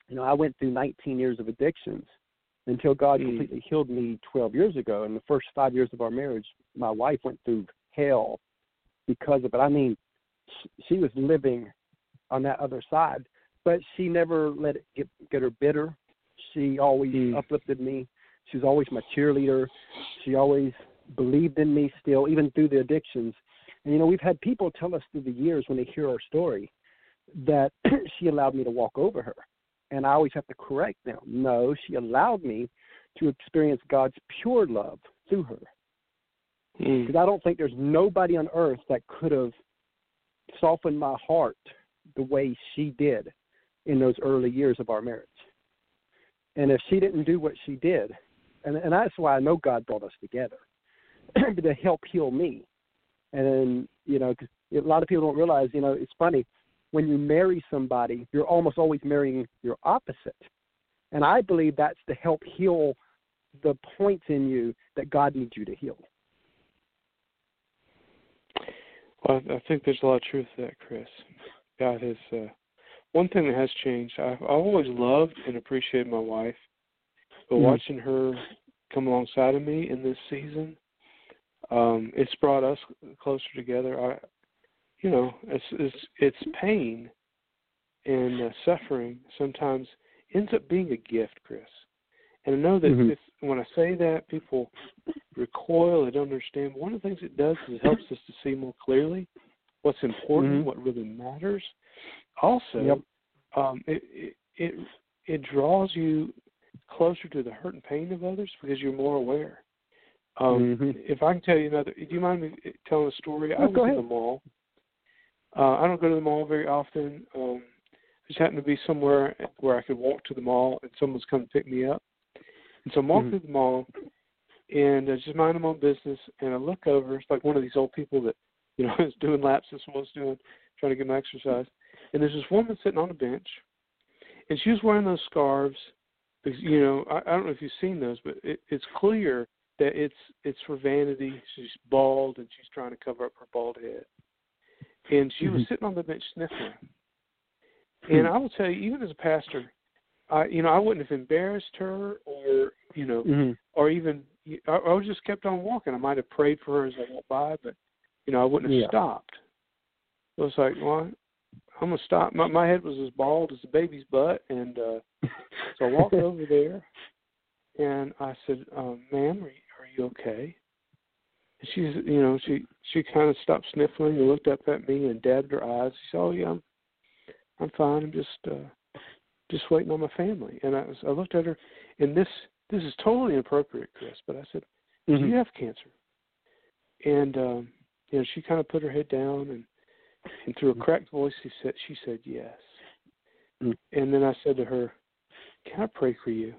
you know I went through nineteen years of addictions. Until God completely healed me twelve years ago. In the first five years of our marriage, my wife went through hell because of it. I mean, she was living on that other side, but she never let it get, get her bitter. She always mm. uplifted me. She was always my cheerleader. She always believed in me still, even through the addictions. And, you know, we've had people tell us through the years when they hear our story that she allowed me to walk over her. And I always have to correct them. No, she allowed me to experience God's pure love through her. Because mm. I don't think there's nobody on earth that could have softened my heart the way she did in those early years of our marriage. And if she didn't do what she did, and, and that's why I know God brought us together, to help heal me. And, you know, cause a lot of people don't realize, you know, it's funny. When you marry somebody, you're almost always marrying your opposite. And I believe that's to help heal the points in you that God needs you to heal. Well, I think there's a lot of truth to that, Chris. God has, uh, one thing that has changed, I've always loved and appreciated my wife, but mm-hmm. watching her come alongside of me in this season, um, it's brought us closer together. I You know, it's, it's, it's pain and uh, suffering sometimes ends up being a gift, Chris. And I know that mm-hmm. if, when I say that, people recoil, they don't understand. One of the things it does is it helps us to see more clearly what's important, mm-hmm. what really matters. Also, yep. um, it, it it it draws you closer to the hurt and pain of others because you're more aware. Um, mm-hmm. If I can tell you another, do you mind me telling a story? No, I was in the mall. Uh, I don't go to the mall very often. Um, I just happen to be somewhere where I could walk to the mall, and someone's come to pick me up. And so I'm walking mm-hmm. to the mall, and I just mind my own business, and I look over. It's like one of these old people that, you know, is doing laps this one's doing, trying to get my exercise. And there's this woman sitting on a bench, and she was wearing those scarves. Because, you know, I, I don't know if you've seen those, but it, it's clear that it's it's for vanity. She's bald, and she's trying to cover up her bald head. And she mm-hmm. was sitting on the bench sniffing. Mm-hmm. And I will tell you, even as a pastor, I, you know, I wouldn't have embarrassed her or, you know, mm-hmm. or even I, I would just kept on walking. I might have prayed for her as I walked by, but, you know, I wouldn't have yeah. stopped. So it's like, well, I'm going to stop. My, my head was as bald as a baby's butt. And uh, so I walked over there, and I said, um, ma'am, are you, are you okay? And she's, you know, she, she kind of stopped sniffling and looked up at me and dabbed her eyes. She said, oh, yeah, I'm, I'm fine. I'm just uh, just waiting on my family. And I, was, I looked at her, and this this is totally inappropriate, Chris, but I said, mm-hmm. do you have cancer? And, um, you know, she kind of put her head down, and, and through a cracked voice, she said, she said yes. Mm-hmm. And then I said to her, can I pray for you?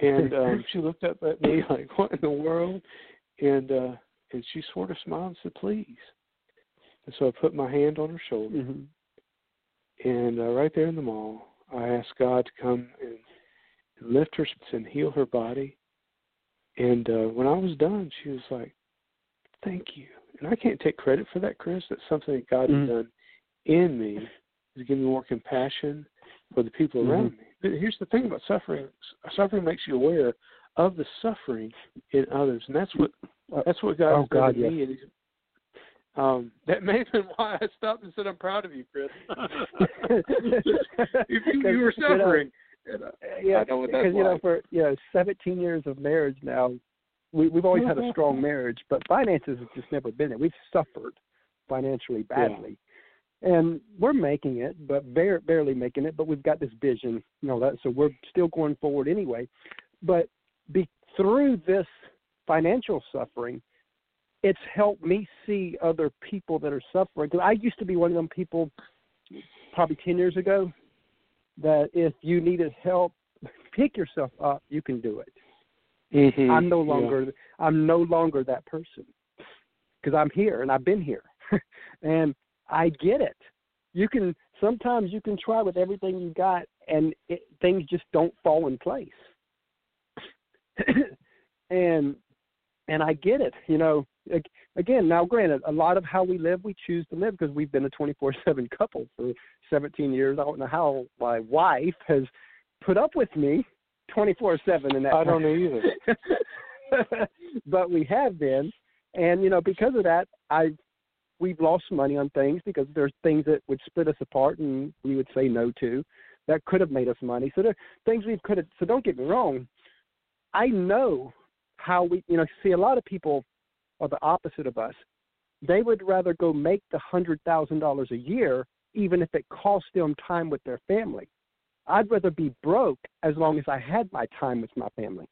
And um, she looked up at me like, what in the world? And uh, and she sort of smiled and said, please. And so I put my hand on her shoulder. Mm-hmm. And uh, right there in the mall, I asked God to come and lift her and heal her body. And uh, when I was done, she was like, thank you. And I can't take credit for that, Chris. That's something that God mm-hmm. has done in me to give me more compassion for the people mm-hmm. around me. But here's the thing about suffering. Suffering makes you aware of the suffering in others, and that's what that's what God oh, has done to me. Yes. Um, that may have been why I stopped and said, "I'm proud of you, Chris." if you, you were suffering, you know, yeah, because you know, for you know, seventeen years of marriage now, we, we've always had a strong marriage, but finances has just never been it. We've suffered financially badly, yeah. and we're making it, but bare, barely making it. But we've got this vision, you know, that so we're still going forward anyway, but. Be, through this financial suffering, it's helped me see other people that are suffering. Because I used to be one of them people probably ten years ago that if you needed help, pick yourself up, you can do it. Mm-hmm. I'm no longer yeah. I'm no longer that person because I'm here and I've been here. And I get it. You can sometimes you can try with everything you got and it, things just don't fall in place. and and I get it, you know. Again, now granted, a lot of how we live, we choose to live because we've been a twenty-four seven couple for seventeen years. I don't know how my wife has put up with me twenty-four seven in that. I don't know either. But we have been, and you know, because of that, I we've lost money on things because there's things that would split us apart, and we would say no to that could have made us money. So there things we could have. So don't get me wrong. I know how we, you know, see a lot of people are the opposite of us. They would rather go make the one hundred thousand dollars a year, even if it cost them time with their family. I'd rather be broke as long as I had my time with my family.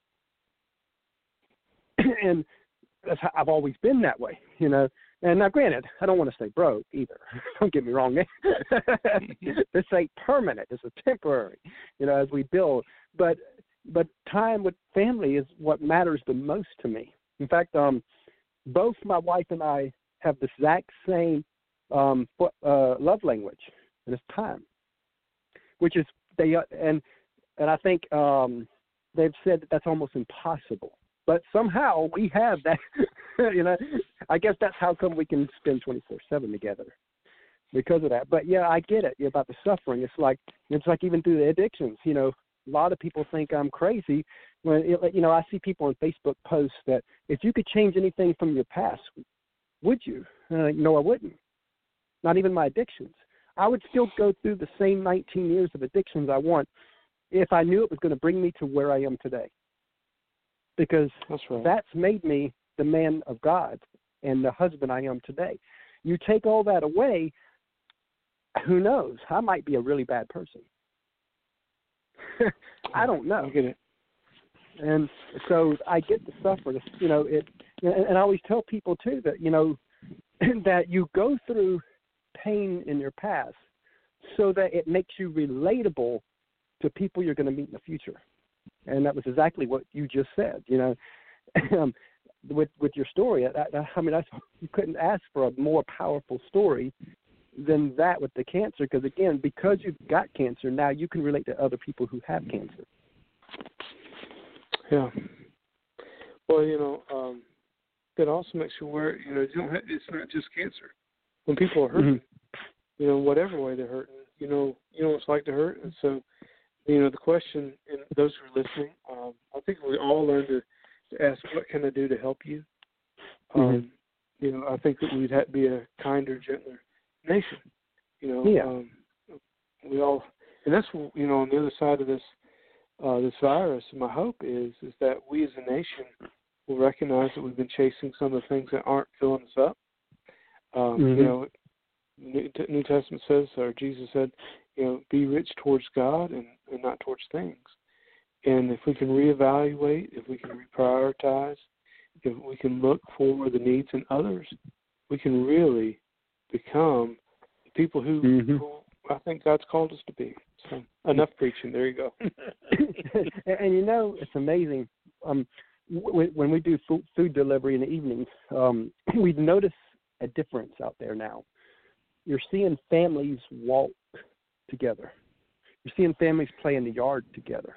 And that's how I've always been that way, you know. And now, granted, I don't want to stay broke either. Don't get me wrong. This ain't permanent. This is temporary, you know, as we build. But But time with family is what matters the most to me. In fact, um, both my wife and I have the exact same um, uh, love language, and it's time. Which is they and and I think um, they've said that that's almost impossible. But somehow we have that. You know, I guess that's how come we can spend twenty-four seven together because of that. But yeah, I get it about the suffering. It's like it's like even through the addictions, you know. A lot of people think I'm crazy when, it, you know, I see people on Facebook posts that if you could change anything from your past, would you? And I'm like, no, I wouldn't. Not even my addictions. I would still go through the same nineteen years of addictions I want if I knew it was going to bring me to where I am today. Because that's right. That's made me the man of God and the husband I am today. You take all that away, who knows? I might be a really bad person. I don't know. I get it. And so I get the suffering. You know, it, and I always tell people, too, that, you know, that you go through pain in their past so that it makes you relatable to people you're going to meet in the future. And that was exactly what you just said, you know, um, with with your story. I, I, I mean, I, you couldn't ask for a more powerful story than that with the cancer, because, again, because you've got cancer, now you can relate to other people who have cancer. Yeah. Well, you know, um, that also makes you aware, you know, you don't have, it's not just cancer. When people are hurting, mm-hmm. you know, whatever way they're hurting, you know, you know what it's like to hurt. And so, you know, the question, and those who are listening, um, I think we all learn to, to ask, what can I do to help you? Um, mm-hmm. You know, I think that we'd have to be a kinder, gentler nation. You know, yeah. um, we all, and that's, you know, on the other side of this, uh, this virus, my hope is, is that we as a nation will recognize that we've been chasing some of the things that aren't filling us up. Um, mm-hmm. You know, New, New Testament says, or Jesus said, you know, be rich towards God and, and not towards things. And if we can reevaluate, if we can reprioritize, if we can look for the needs in others, we can really become the people who, mm-hmm. who I think God's called us to be. So enough preaching. There you go. and, and, you know, it's amazing. Um, w- when we do food, food delivery in the evenings, um, we notice a difference out there now. You're seeing families walk together. You're seeing families play in the yard together.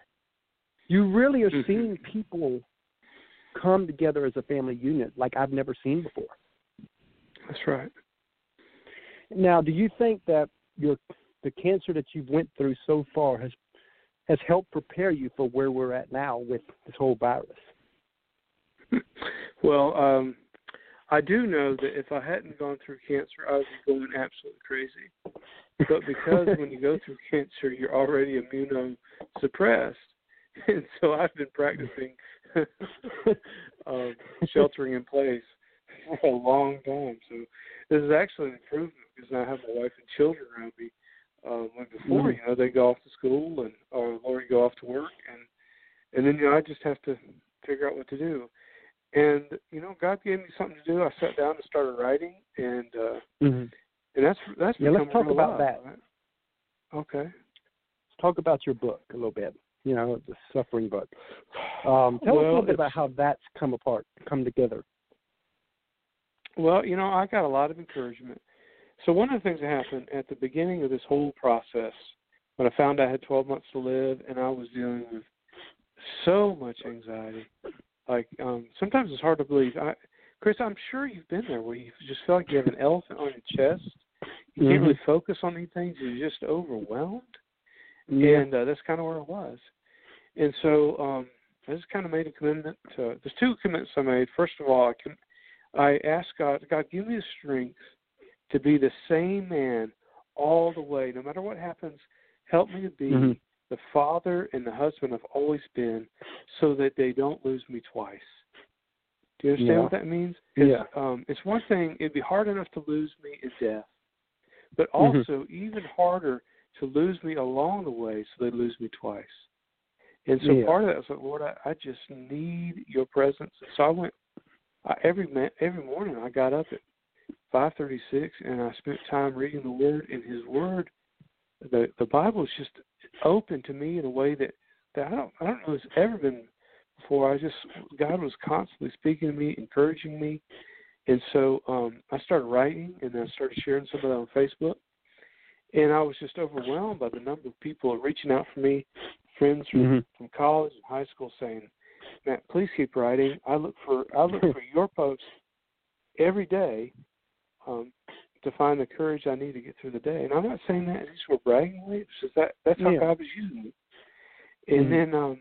You really are mm-hmm. seeing people come together as a family unit like I've never seen before. That's right. Now, do you think that your the cancer that you've went through so far has has helped prepare you for where we're at now with this whole virus? Well, um, I do know that if I hadn't gone through cancer, I would be going absolutely crazy. But because when you go through cancer, you're already immunosuppressed, and so I've been practicing um, sheltering in place for a long time. So this is actually an improvement because I have my wife and children around me. Um, when before, you know, they go off to school and or Lori go off to work, and and then you know I just have to figure out what to do. And, you know, God gave me something to do. I sat down and started writing, and uh, mm-hmm. and that's that's yeah, become let's talk real about life, that. Right? Okay. Let's talk about your book a little bit, you know, the Suffering book. Um, tell well, us a little bit about how that's come apart, come together. Well, you know, I got a lot of encouragement. So one of the things that happened at the beginning of this whole process, when I found I had twelve months to live and I was dealing with so much anxiety, Like, um, sometimes it's hard to believe. I, Chris, I'm sure you've been there where you just feel like you have an elephant on your chest. You mm-hmm. can't really focus on anything. You're just overwhelmed. Yeah. And uh, that's kind of where it was. And so um, I just kind of made a commitment. To, there's two commitments I made. First of all, I, com- I asked God, God, give me the strength to be the same man all the way. No matter what happens, help me to be mm-hmm. the father and the husband I've always been, so that they don't lose me twice. Do you understand yeah. what that means? It's, yeah. Um, it's one thing, it'd be hard enough to lose me in death, but also mm-hmm. even harder to lose me along the way so they lose me twice. And so yeah. part of that was like, Lord, I, I just need your presence. And so I went, I, every man, every morning I got up at five thirty-six and I spent time reading the Word, and His Word, the, the Bible is just open to me in a way that, that I don't I don't know it's ever been before. I just God was constantly speaking to me, encouraging me, and so um, I started writing, and then I started sharing some of that on Facebook, and I was just overwhelmed by the number of people reaching out for me, friends from, mm-hmm. from college and high school saying, Matt, please keep writing. I look for I look for your posts every day um, to find the courage I need to get through the day. And I'm not saying that these were bragging rights. It's that, that's how yeah. God was using me. And mm-hmm. then, um,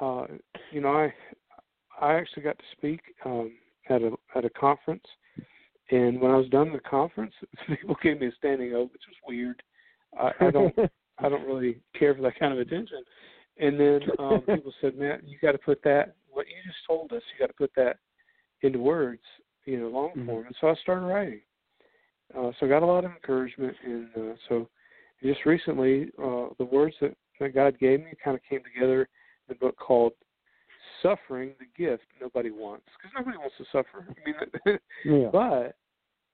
uh, you know, I I actually got to speak um, at a at a conference. And when I was done with the conference, people gave me a standing ovation, which was weird. I, I don't I don't really care for that kind of attention. And then um, people said, Matt, you got to put that what you just told us. You got to put that into words, you know, long form. Mm-hmm. And so I started writing. Uh, so I got a lot of encouragement, and uh, so just recently uh, the words that, that God gave me kind of came together in a book called Suffering: The Gift Nobody Wants, because nobody wants to suffer. I mean, yeah. But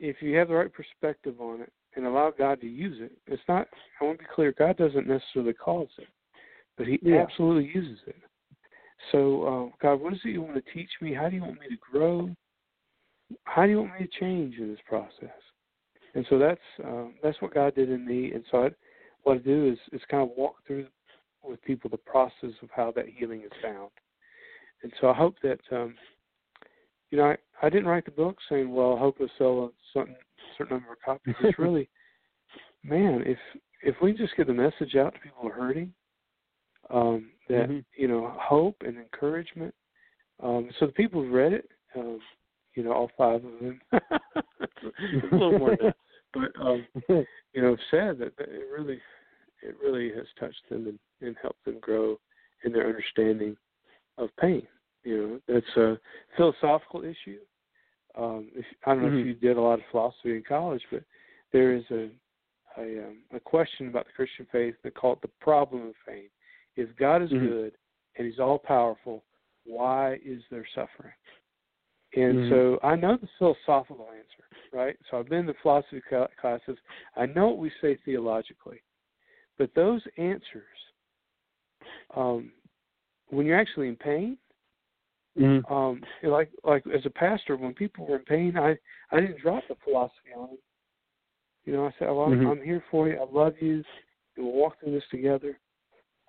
if you have the right perspective on it and allow God to use it, it's not, I want to be clear, God doesn't necessarily cause it, but he yeah. absolutely uses it. So, um, God, what is it you want to teach me? How do you want me to grow? How do you want me to change in this process? And so that's um, that's what God did in me. And so I, what I do is, is kind of walk through with people the process of how that healing is found. And so I hope that, um, you know, I, I didn't write the book saying, well, I hope I sell a certain, certain number of copies. It's really, man, if if we just get the message out to people who are hurting, um, that, mm-hmm. you know, hope and encouragement. Um, so the people who read it, um, you know, all five of them, a little more now, but, um, you know, said that it really, it really has touched them and, and helped them grow in their understanding of pain. You know, it's a philosophical issue. Um, if, I don't know mm-hmm. if you did a lot of philosophy in college, but there is a a, um, a question about the Christian faith that called the problem of pain. If God is mm-hmm. good and he's all-powerful, why is there suffering? And mm-hmm. so I know the philosophical answer, right? So I've been to philosophy classes. I know what we say theologically. But those answers, um, when you're actually in pain, mm-hmm. um, like like as a pastor, when people were in pain, I, I didn't drop the philosophy on them. You know, I said, well, mm-hmm. I'm here for you. I love you. We'll walk through this together.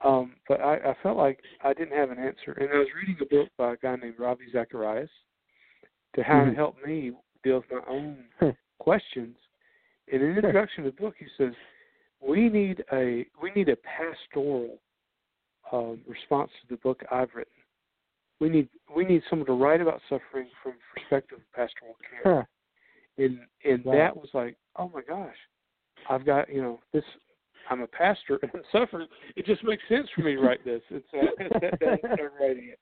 Um, but I, I felt like I didn't have an answer. And I was reading a book by a guy named Robbie Zacharias to how mm-hmm. to help me deal with my own questions. In an introduction to the book, he says, we need a we need a pastoral um, response to the book I've written. We need we need someone to write about suffering from the perspective of pastoral care. Huh. And and wow. that was like, oh my gosh, I've got, you know, this, I'm a pastor and I'm suffering. It just makes sense for me to write this. It's uh, that day I started writing it.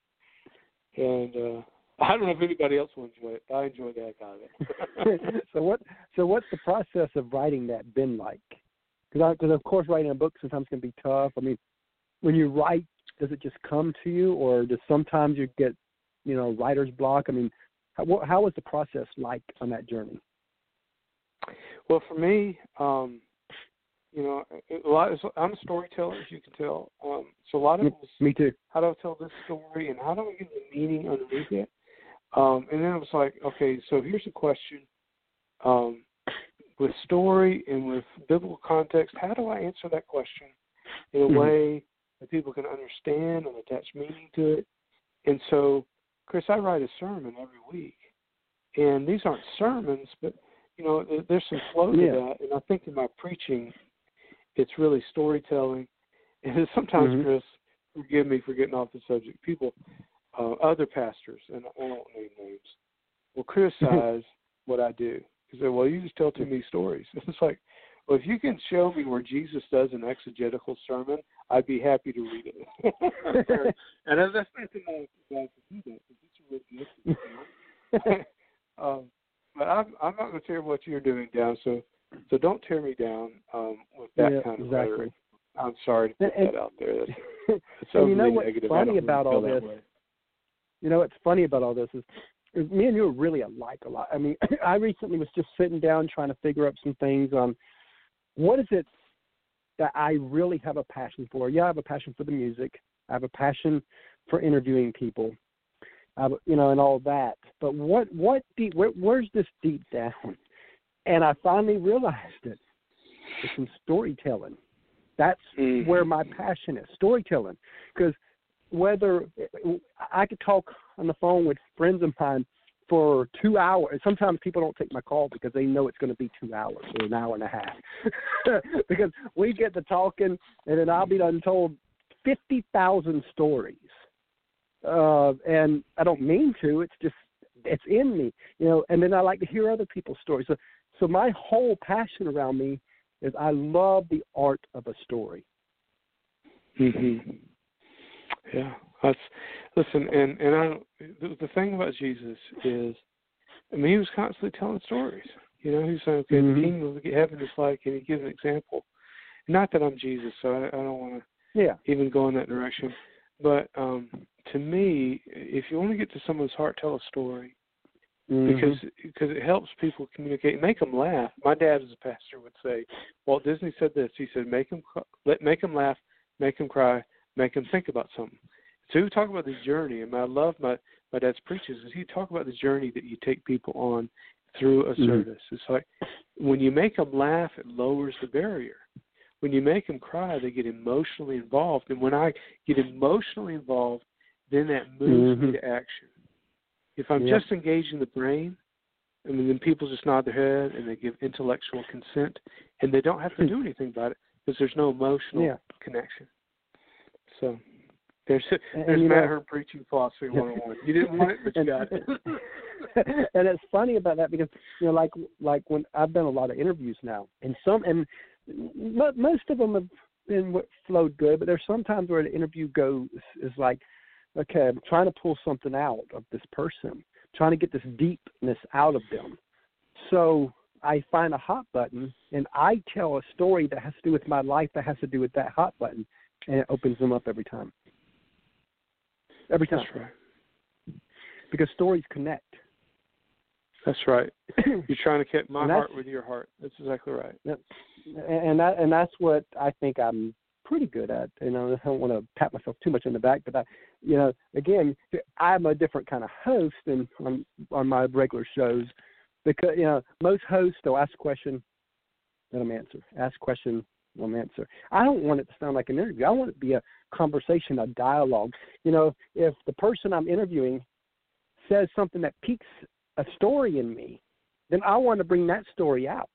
And uh, I don't know if anybody else will enjoy it, but I enjoy that comment. So what so what's the process of writing that been like? Because, of course, writing a book sometimes can be tough. I mean, when you write, does it just come to you, or does sometimes you get, you know, writer's block? I mean, how, how was the process like on that journey? Well, for me, um, you know, a lot of, I'm a storyteller, as you can tell. Um, so a lot of it was, me too. How do I tell this story, and how do I give the meaning underneath it? Um, and then it was like, okay, so here's a question. Um, with story and with biblical context, how do I answer that question in a mm-hmm. way that people can understand and attach meaning to it? And so, Chris, I write a sermon every week. And these aren't sermons, but, you know, there's some flow to yeah. that. And I think in my preaching, it's really storytelling. And sometimes, mm-hmm. Chris, forgive me for getting off the subject, people, uh, other pastors, and I won't name names, will criticize what I do. He said, well, you just tell too many stories. It's like, well, if you can show me where Jesus does an exegetical sermon, I'd be happy to read it. And that's not the way to do that, because it's a real gift. um, but I'm, I'm not going to tear what you're doing down, so so don't tear me down um, with that yeah, kind of exactly. rhetoric. I'm sorry to put and, that out there. That's, that's and you know what's negative. funny about all this? You know what's funny about all this is, me and you are really alike a lot. I mean, I recently was just sitting down trying to figure up some things on what is it that I really have a passion for. Yeah, I have a passion for the music. I have a passion for interviewing people, I have, you know, and all that. But what, what deep, where, where's this deep down? And I finally realized it. It's in storytelling. That's mm-hmm. where my passion is, storytelling. Because whether I could talk on the phone with friends of mine for two hours. Sometimes people don't take my call because they know it's going to be two hours or an hour and a half. Because we get to talking, and then I'll be done told fifty thousand stories. Uh, and I don't mean to. It's just, it's in me, you know. And then I like to hear other people's stories. So, so my whole passion around me is I love the art of a story. Mm-hmm. Yeah, that's, listen, and, and I don't, the, the thing about Jesus is, I mean, he was constantly telling stories. You know, he was saying, okay, mm-hmm. the kingdom of heaven is like, and he gives an example. Not that I'm Jesus, so I, I don't want to yeah. even go in that direction. But um, to me, if you want to get to someone's heart, tell a story. mm-hmm. because because it helps people communicate, make them laugh. My dad, as a pastor, would say, Walt Disney said this. He said, "Make them let make them laugh, make them cry, make them think about something." So we talk about the journey, and I love my my dad's preaches is he talk about the journey that you take people on through a mm-hmm. service. It's like when you make them laugh, it lowers the barrier. When you make them cry, they get emotionally involved. And when I get emotionally involved, then that moves mm-hmm. me to action. If I'm yep. just engaging the brain, I mean, then people just nod their head and they give intellectual consent, and they don't have to do anything about it because there's no emotional yeah. connection. So there's and, there's Matt Hearn preaching philosophy one oh one. You didn't want it, but you got it. And it's funny about that because, you know, like like when I've done a lot of interviews now, and some and most of them have been what flowed good, but there's sometimes where the interview goes is like, okay, I'm trying to pull something out of this person, I'm trying to get this deepness out of them. So I find a hot button, and I tell a story that has to do with my life that has to do with that hot button, and it opens them up every time. Every time. That's right. Because stories connect. That's right. You're trying to connect my heart with your heart. That's exactly right. And that, and that's what I think I'm pretty good at. You know, I don't want to pat myself too much on the back, but I, you know, again, I'm a different kind of host than on, on my regular shows because, you know, most hosts, they'll ask a question, let them answer. Ask a question, let them answer. I don't want it to sound like an interview. I want it to be a conversation, a dialogue. You know, if the person I'm interviewing says something that piques a story in me, then I want to bring that story out.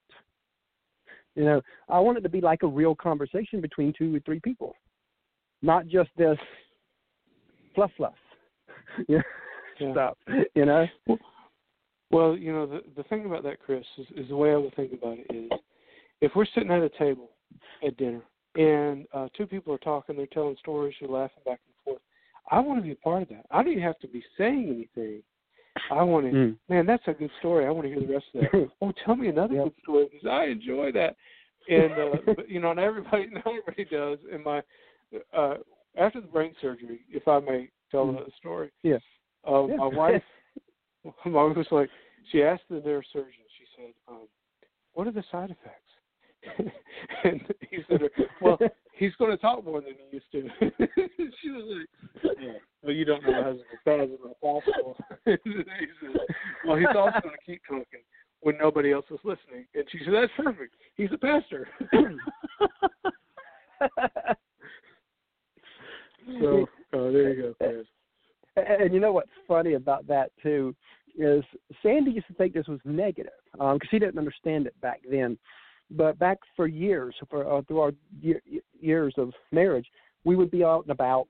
You know, I want it to be like a real conversation between two or three people, not just this fluff fluff yeah. stuff, you know? Well, you know, the, the thing about that, Chris, is, is the way I would think about it is if we're sitting at a table at dinner and uh, two people are talking, they're telling stories, you're laughing back and forth, I want to be a part of that. I don't even have to be saying anything. I want to, mm. man, that's a good story. I want to hear the rest of that. Oh, tell me another yep. good story because I enjoy that. And, uh, but, you know, and everybody, not everybody does. And my, uh, after the brain surgery, if I may tell mm. another story, yeah. Uh, yeah. my wife, my wife was like, she asked the neurosurgeon, she said, um, what are the side effects? And he said, well, he's going to talk more than he used to. She was like, yeah, well, you don't know my husband. That is impossible. He said, well, he's also going to keep talking when nobody else is listening. And she said, that's perfect. He's a pastor. So, oh, there you go, Chris. And, and you know what's funny about that, too, is Sandy used to think this was negative because um, he didn't understand it back then. But back for years, for uh, through our year, years of marriage, we would be out and about.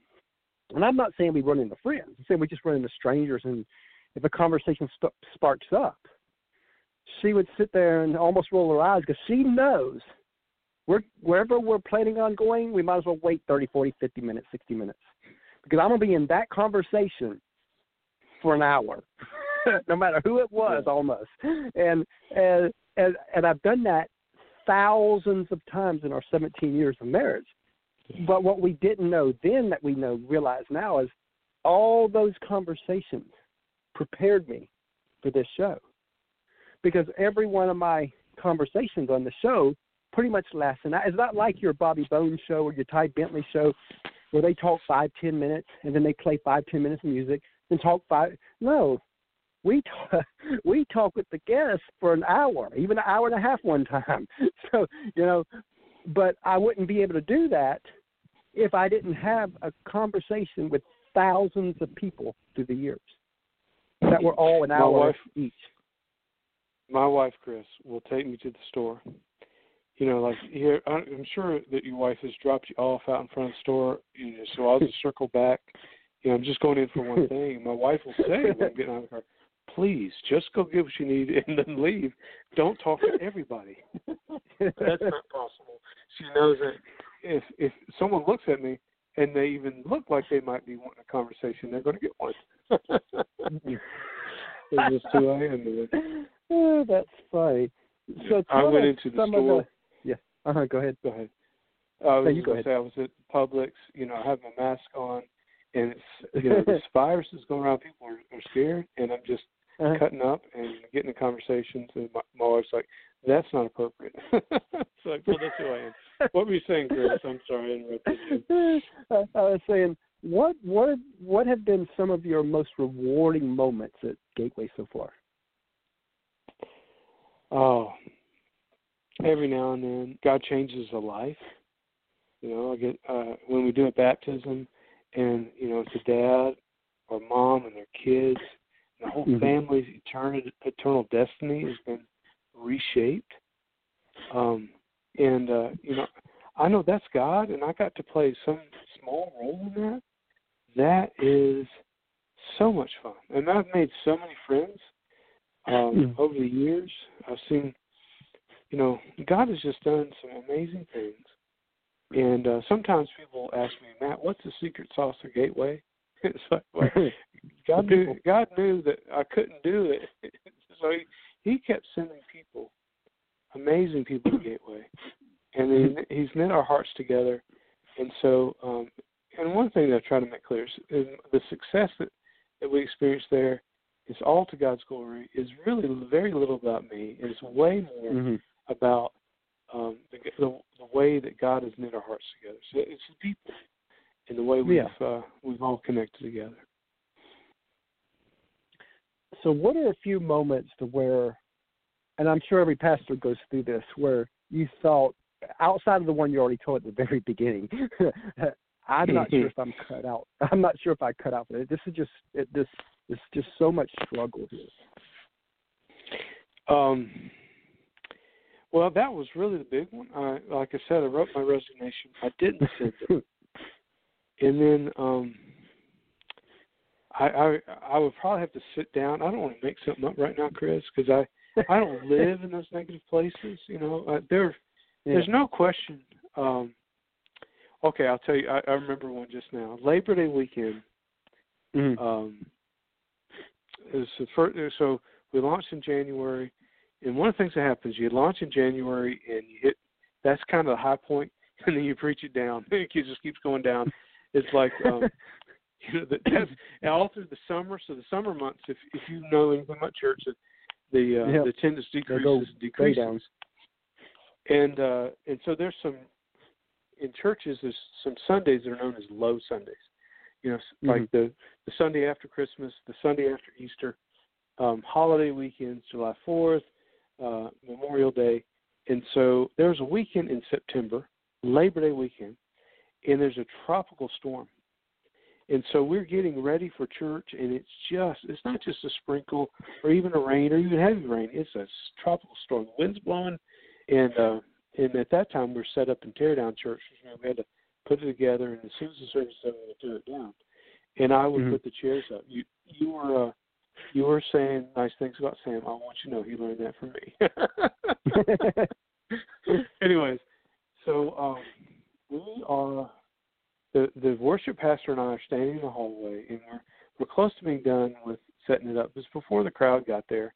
And I'm not saying we run into friends. I'm saying we just run into strangers. And if a conversation st- sparks up, she would sit there and almost roll her eyes because she knows we're, wherever we're planning on going, we might as well wait thirty, forty, fifty minutes, sixty minutes. Because I'm going to be in that conversation for an hour, no matter who it was yeah. almost. And, and, and, and I've done that thousands of times in our seventeen years of marriage. But what we didn't know then that we know realize now is all those conversations prepared me for this show, because every one of my conversations on the show pretty much lasts an hour. It's not like your Bobby Bones show or your Ty Bentley show where they talk five, ten minutes and then they play five, ten minutes of music and talk five. No, we talk, we talk with the guests for an hour, even an hour and a half one time. So, you know, but I wouldn't be able to do that if I didn't have a conversation with thousands of people through the years that were all an hour each. My wife, Chris, will take me to the store. You know, like here, I'm sure that your wife has dropped you off out in front of the store, you know, so I'll just circle back. You know, I'm just going in for one thing. My wife will say when I'm getting out of the car, please, just go get what you need and then leave. Don't talk to everybody. That's not possible. She knows that if if someone looks at me and they even look like they might be wanting a conversation, they're going to get one. It's just who I am with it. Oh, that's funny. So I went into the store. The, yeah. Uh huh. Go ahead. Go ahead. I was no, you go ahead. Say I was at Publix. You know, I have my mask on, and it's you know this virus is going around. People are, are scared, and I'm just. Uh-huh. Cutting up and get into conversations, and my, my wife's like, that's not appropriate. So like, well, that's who I am. What were you saying, Chris? I'm sorry I interrupted you. I, I was saying, what what what have been some of your most rewarding moments at Gateway so far? Oh, every now and then, God changes a life. You know, I get uh, when we do a baptism, and you know, it's a dad or mom and their kids, and the whole mm-hmm. family's eternal eternal destiny has been reshaped. Um, and uh, you know, I know that's God, and I got to play some small role in that. That is so much fun, and I've made so many friends um, mm-hmm. over the years. I've seen, you know, God has just done some amazing things. And uh, sometimes people ask me, Matt, what's the secret sauce of Gateway? It's like, well, God knew God knew that I couldn't do it, so he, he kept sending people, amazing people to Gateway, and then he's knit our hearts together. And so, um, and one thing that I try to make clear is, is the success that, that we experienced there is all to God's glory. Is really very little about me. It's way more mm-hmm. about Um, the, the, the way that God has knit our hearts together. So it's the people and the way we've, yeah. uh, we've all connected together. So what are a few moments to where, and I'm sure every pastor goes through this, where you thought, outside of the one you already told at the very beginning, I'm not sure if I'm cut out. I'm not sure if I cut out. This is just, it, this, it's just so much struggle here. Um. Well, that was really the big one. I, like I said, I wrote my resignation. I didn't send it. And then um, I, I I would probably have to sit down. I don't want to make something up right now, Chris, because I, I don't live in those negative places. You know, uh, there, yeah. There's no question. Um, okay, I'll tell you. I, I remember one just now. Labor Day weekend. Mm-hmm. Um, it was the first, so we launched in January. And one of the things that happens, you launch in January and you hit, that's kind of the high point, and then you preach it down. It just keeps going down. It's like, um, you know, that's, and all through the summer. So the summer months, if if you know anything about church, the uh, yep. the attendance decreases, decreases, down. and uh, and so there's some in churches. There's some Sundays that are known as low Sundays. You know, mm-hmm. like the the Sunday after Christmas, the Sunday after Easter, um, holiday weekends, July fourth. Uh, Memorial Day. And so there's a weekend in September, Labor Day weekend, and there's a tropical storm. And so we're getting ready for church, and it's just, it's not just a sprinkle or even a rain or even heavy rain. It's a tropical storm. The wind's blowing, and uh, and at that time we're set up in teardown church. You know, we had to put it together, and as soon as the service was over, we would tear it down. And I would mm-hmm. put the chairs up. You you were uh, You were saying nice things about Sam. I want you to know he learned that from me. Anyways, so um, we are, the, the worship pastor and I are standing in the hallway, and we're, we're close to being done with setting it up. It was before the crowd got there.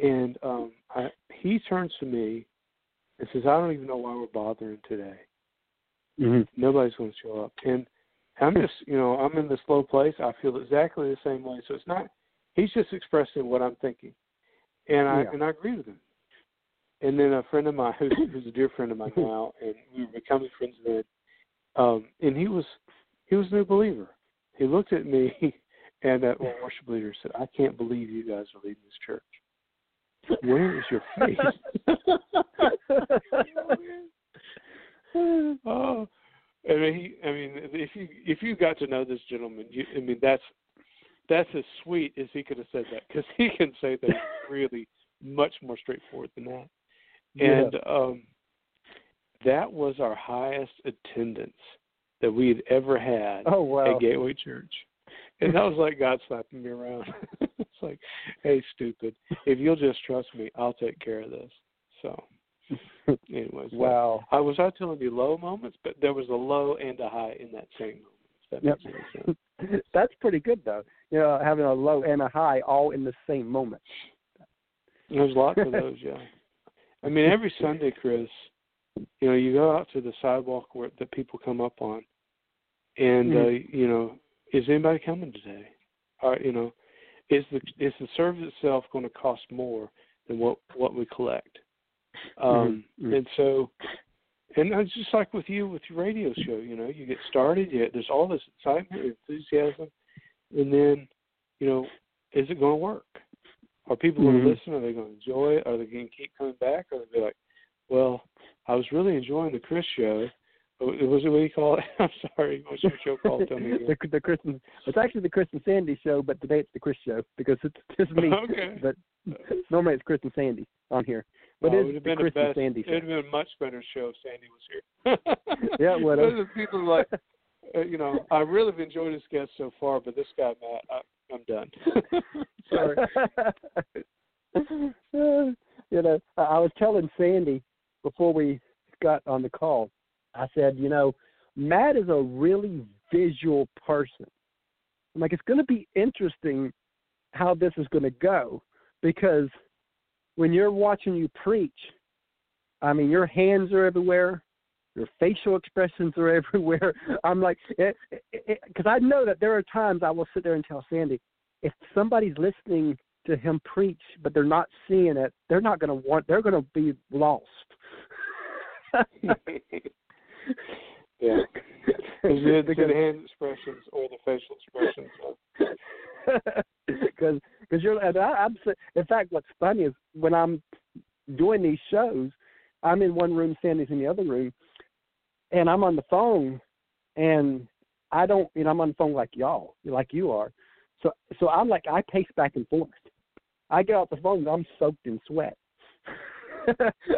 And um, I, he turns to me and says, I don't even know why we're bothering today. Mm-hmm. Nobody's going to show up. And I'm just, you know, I'm in this low place. I feel exactly the same way. So it's not, he's just expressing what I'm thinking, and I yeah. and I agree with him. And then a friend of mine, who's, who's a dear friend of mine now, and we were becoming friends then. Um, and he was he was a new believer. He looked at me, and that well, worship leader said, "I can't believe you guys are leading this church. Where is your faith?" Oh, I mean, he, I mean, if you if you got to know this gentleman, you, I mean, that's. That's as sweet as he could have said that, because he can say things really much more straightforward than that. And yeah. um, that was our highest attendance that we had ever had oh, wow. at Gateway Church. And that was like God slapping me around. It's like, hey, stupid, if you'll just trust me, I'll take care of this. So anyways, wow. I was not telling you low moments, but there was a low and a high in that same moment. That yep. That's pretty good, though. You know, having a low and a high all in the same moment. There's lots of those, yeah. I mean, every Sunday, Chris, you know, you go out to the sidewalk where that people come up on, and mm-hmm. uh, you know, is anybody coming today? Or, you know, is the is the service itself going to cost more than what, what we collect? Um, mm-hmm. And so, and it's just like with you with your radio show, you know, you get started, you, there's all this excitement, enthusiasm, and then, you know, is it going to work? Are people mm-hmm. going to listen? Are they going to enjoy it? Are they going to keep coming back? Are they like, well, I was really enjoying the Chris show. It was what do you call it? I'm sorry. What's your show called? Tell me again. the, the Chris and, it's actually the Chris and Sandy show, but today it's the Chris show because it's just me. Okay. But normally it's Chris and Sandy on here. But oh, it would have been the Chris and Sandy show. It would have been a much better show if Sandy was here. Yeah, it would have. Those are people like, uh, you know, I really have enjoyed this guest so far, but this guy, Matt, I, I'm done. Sorry. You know, I, I was telling Sandy before we got on the call, I said, you know, Matt is a really visual person. I'm like, it's going to be interesting how this is going to go because when you're watching you preach, I mean, your hands are everywhere. Your facial expressions are everywhere. I'm like, because I know that there are times I will sit there and tell Sandy, if somebody's listening to him preach, but they're not seeing it, they're not going to want, they're going to be lost. Yeah, the, the good hand expressions or the facial expressions. Because because you're, and I, I'm, in fact, what's funny is when I'm doing these shows, I'm in one room, Sandy's in the other room, and I'm on the phone, and I don't, you know, I'm on the phone like y'all, like you are. So so I'm like, I pace back and forth. I get off the phone, and I'm soaked in sweat.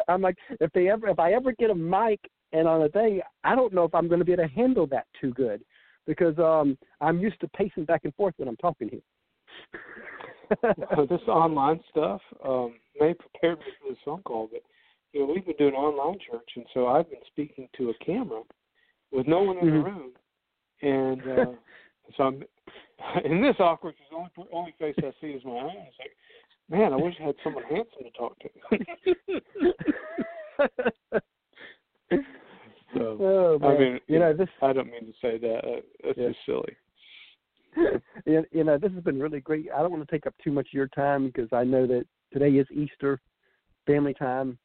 I'm like, if they ever, if I ever get a mic. And on the thing, I don't know if I'm going to be able to handle that too good because um, I'm used to pacing back and forth when I'm talking here. So this online stuff um, may prepare me for this phone call, but you know we've been doing online church, and so I've been speaking to a camera with no one in mm-hmm. the room, and uh, so I'm in this awkward. The only, only face I see is my own. It's like, man, I wish I had someone handsome to talk to. So, oh, I mean, you know, this, I don't mean to say that. That's yeah. just silly. you, you know, this has been really great. I don't want to take up too much of your time because I know that today is Easter, family time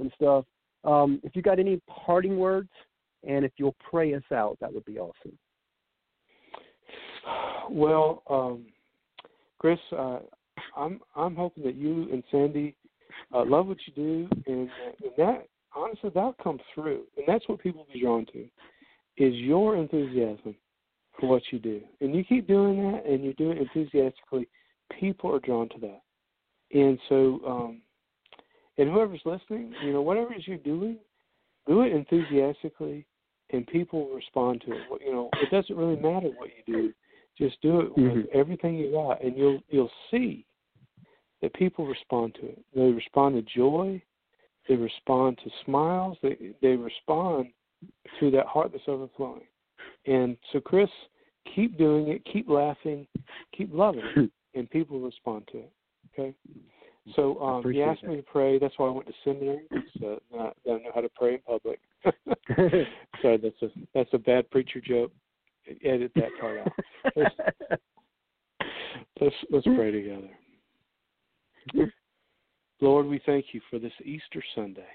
and stuff. Um, if you got any parting words and if you'll pray us out, that would be awesome. Well, um, Chris, uh, I'm I'm hoping that you and Sandy uh, love what you do and, and that honestly, that'll come through, and that's what people will be drawn to, is your enthusiasm for what you do. And you keep doing that, and you do it enthusiastically. People are drawn to that. And so, um, and whoever's listening, you know, whatever it is you're doing, do it enthusiastically, and people will respond to it. You know, it doesn't really matter what you do. Just do it with mm-hmm. everything you got, and you'll you'll see that people respond to it. They respond to joy. They respond to smiles. They they respond to that heart that's overflowing. And so, Chris, keep doing it. Keep laughing. Keep loving it. And people respond to it. Okay? So um, he asked that. me to pray. That's why I went to seminary. So I don't know how to pray in public. Sorry, that's a, that's a bad preacher joke. Edit that part out. Let's, let's, let's pray together. Lord, we thank you for this Easter Sunday,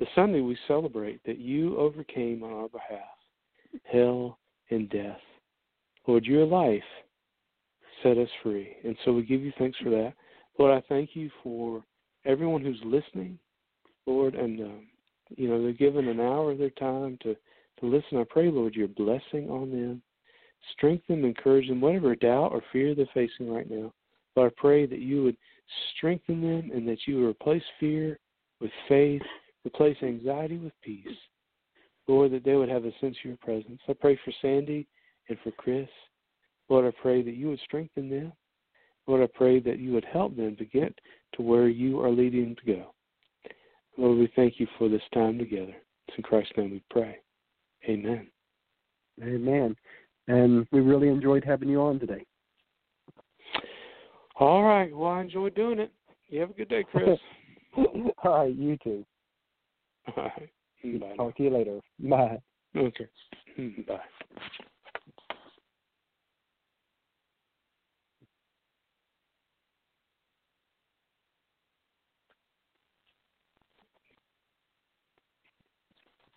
the Sunday we celebrate that you overcame on our behalf hell and death. Lord, your life set us free, and so we give you thanks for that. Lord, I thank you for everyone who's listening, Lord, and, um, you know, they're given an hour of their time to, to listen. I pray, Lord, your blessing on them, strengthen, encourage them, whatever doubt or fear they're facing right now. Lord, I pray that you would strengthen them and that you replace fear with faith, replace anxiety with peace. Lord, that they would have a sense of your presence. I pray for Sandy and for Chris. Lord, I pray that you would strengthen them. Lord, I pray that you would help them to get to where you are leading them to go. Lord, we thank you for this time together. It's in Christ's name we pray. Amen. Amen. And we really enjoyed having you on today. All right. Well, I enjoyed doing it. You have a good day, Chris. All right. You too. All right. Bye. Talk to you later. Bye. Okay. Bye.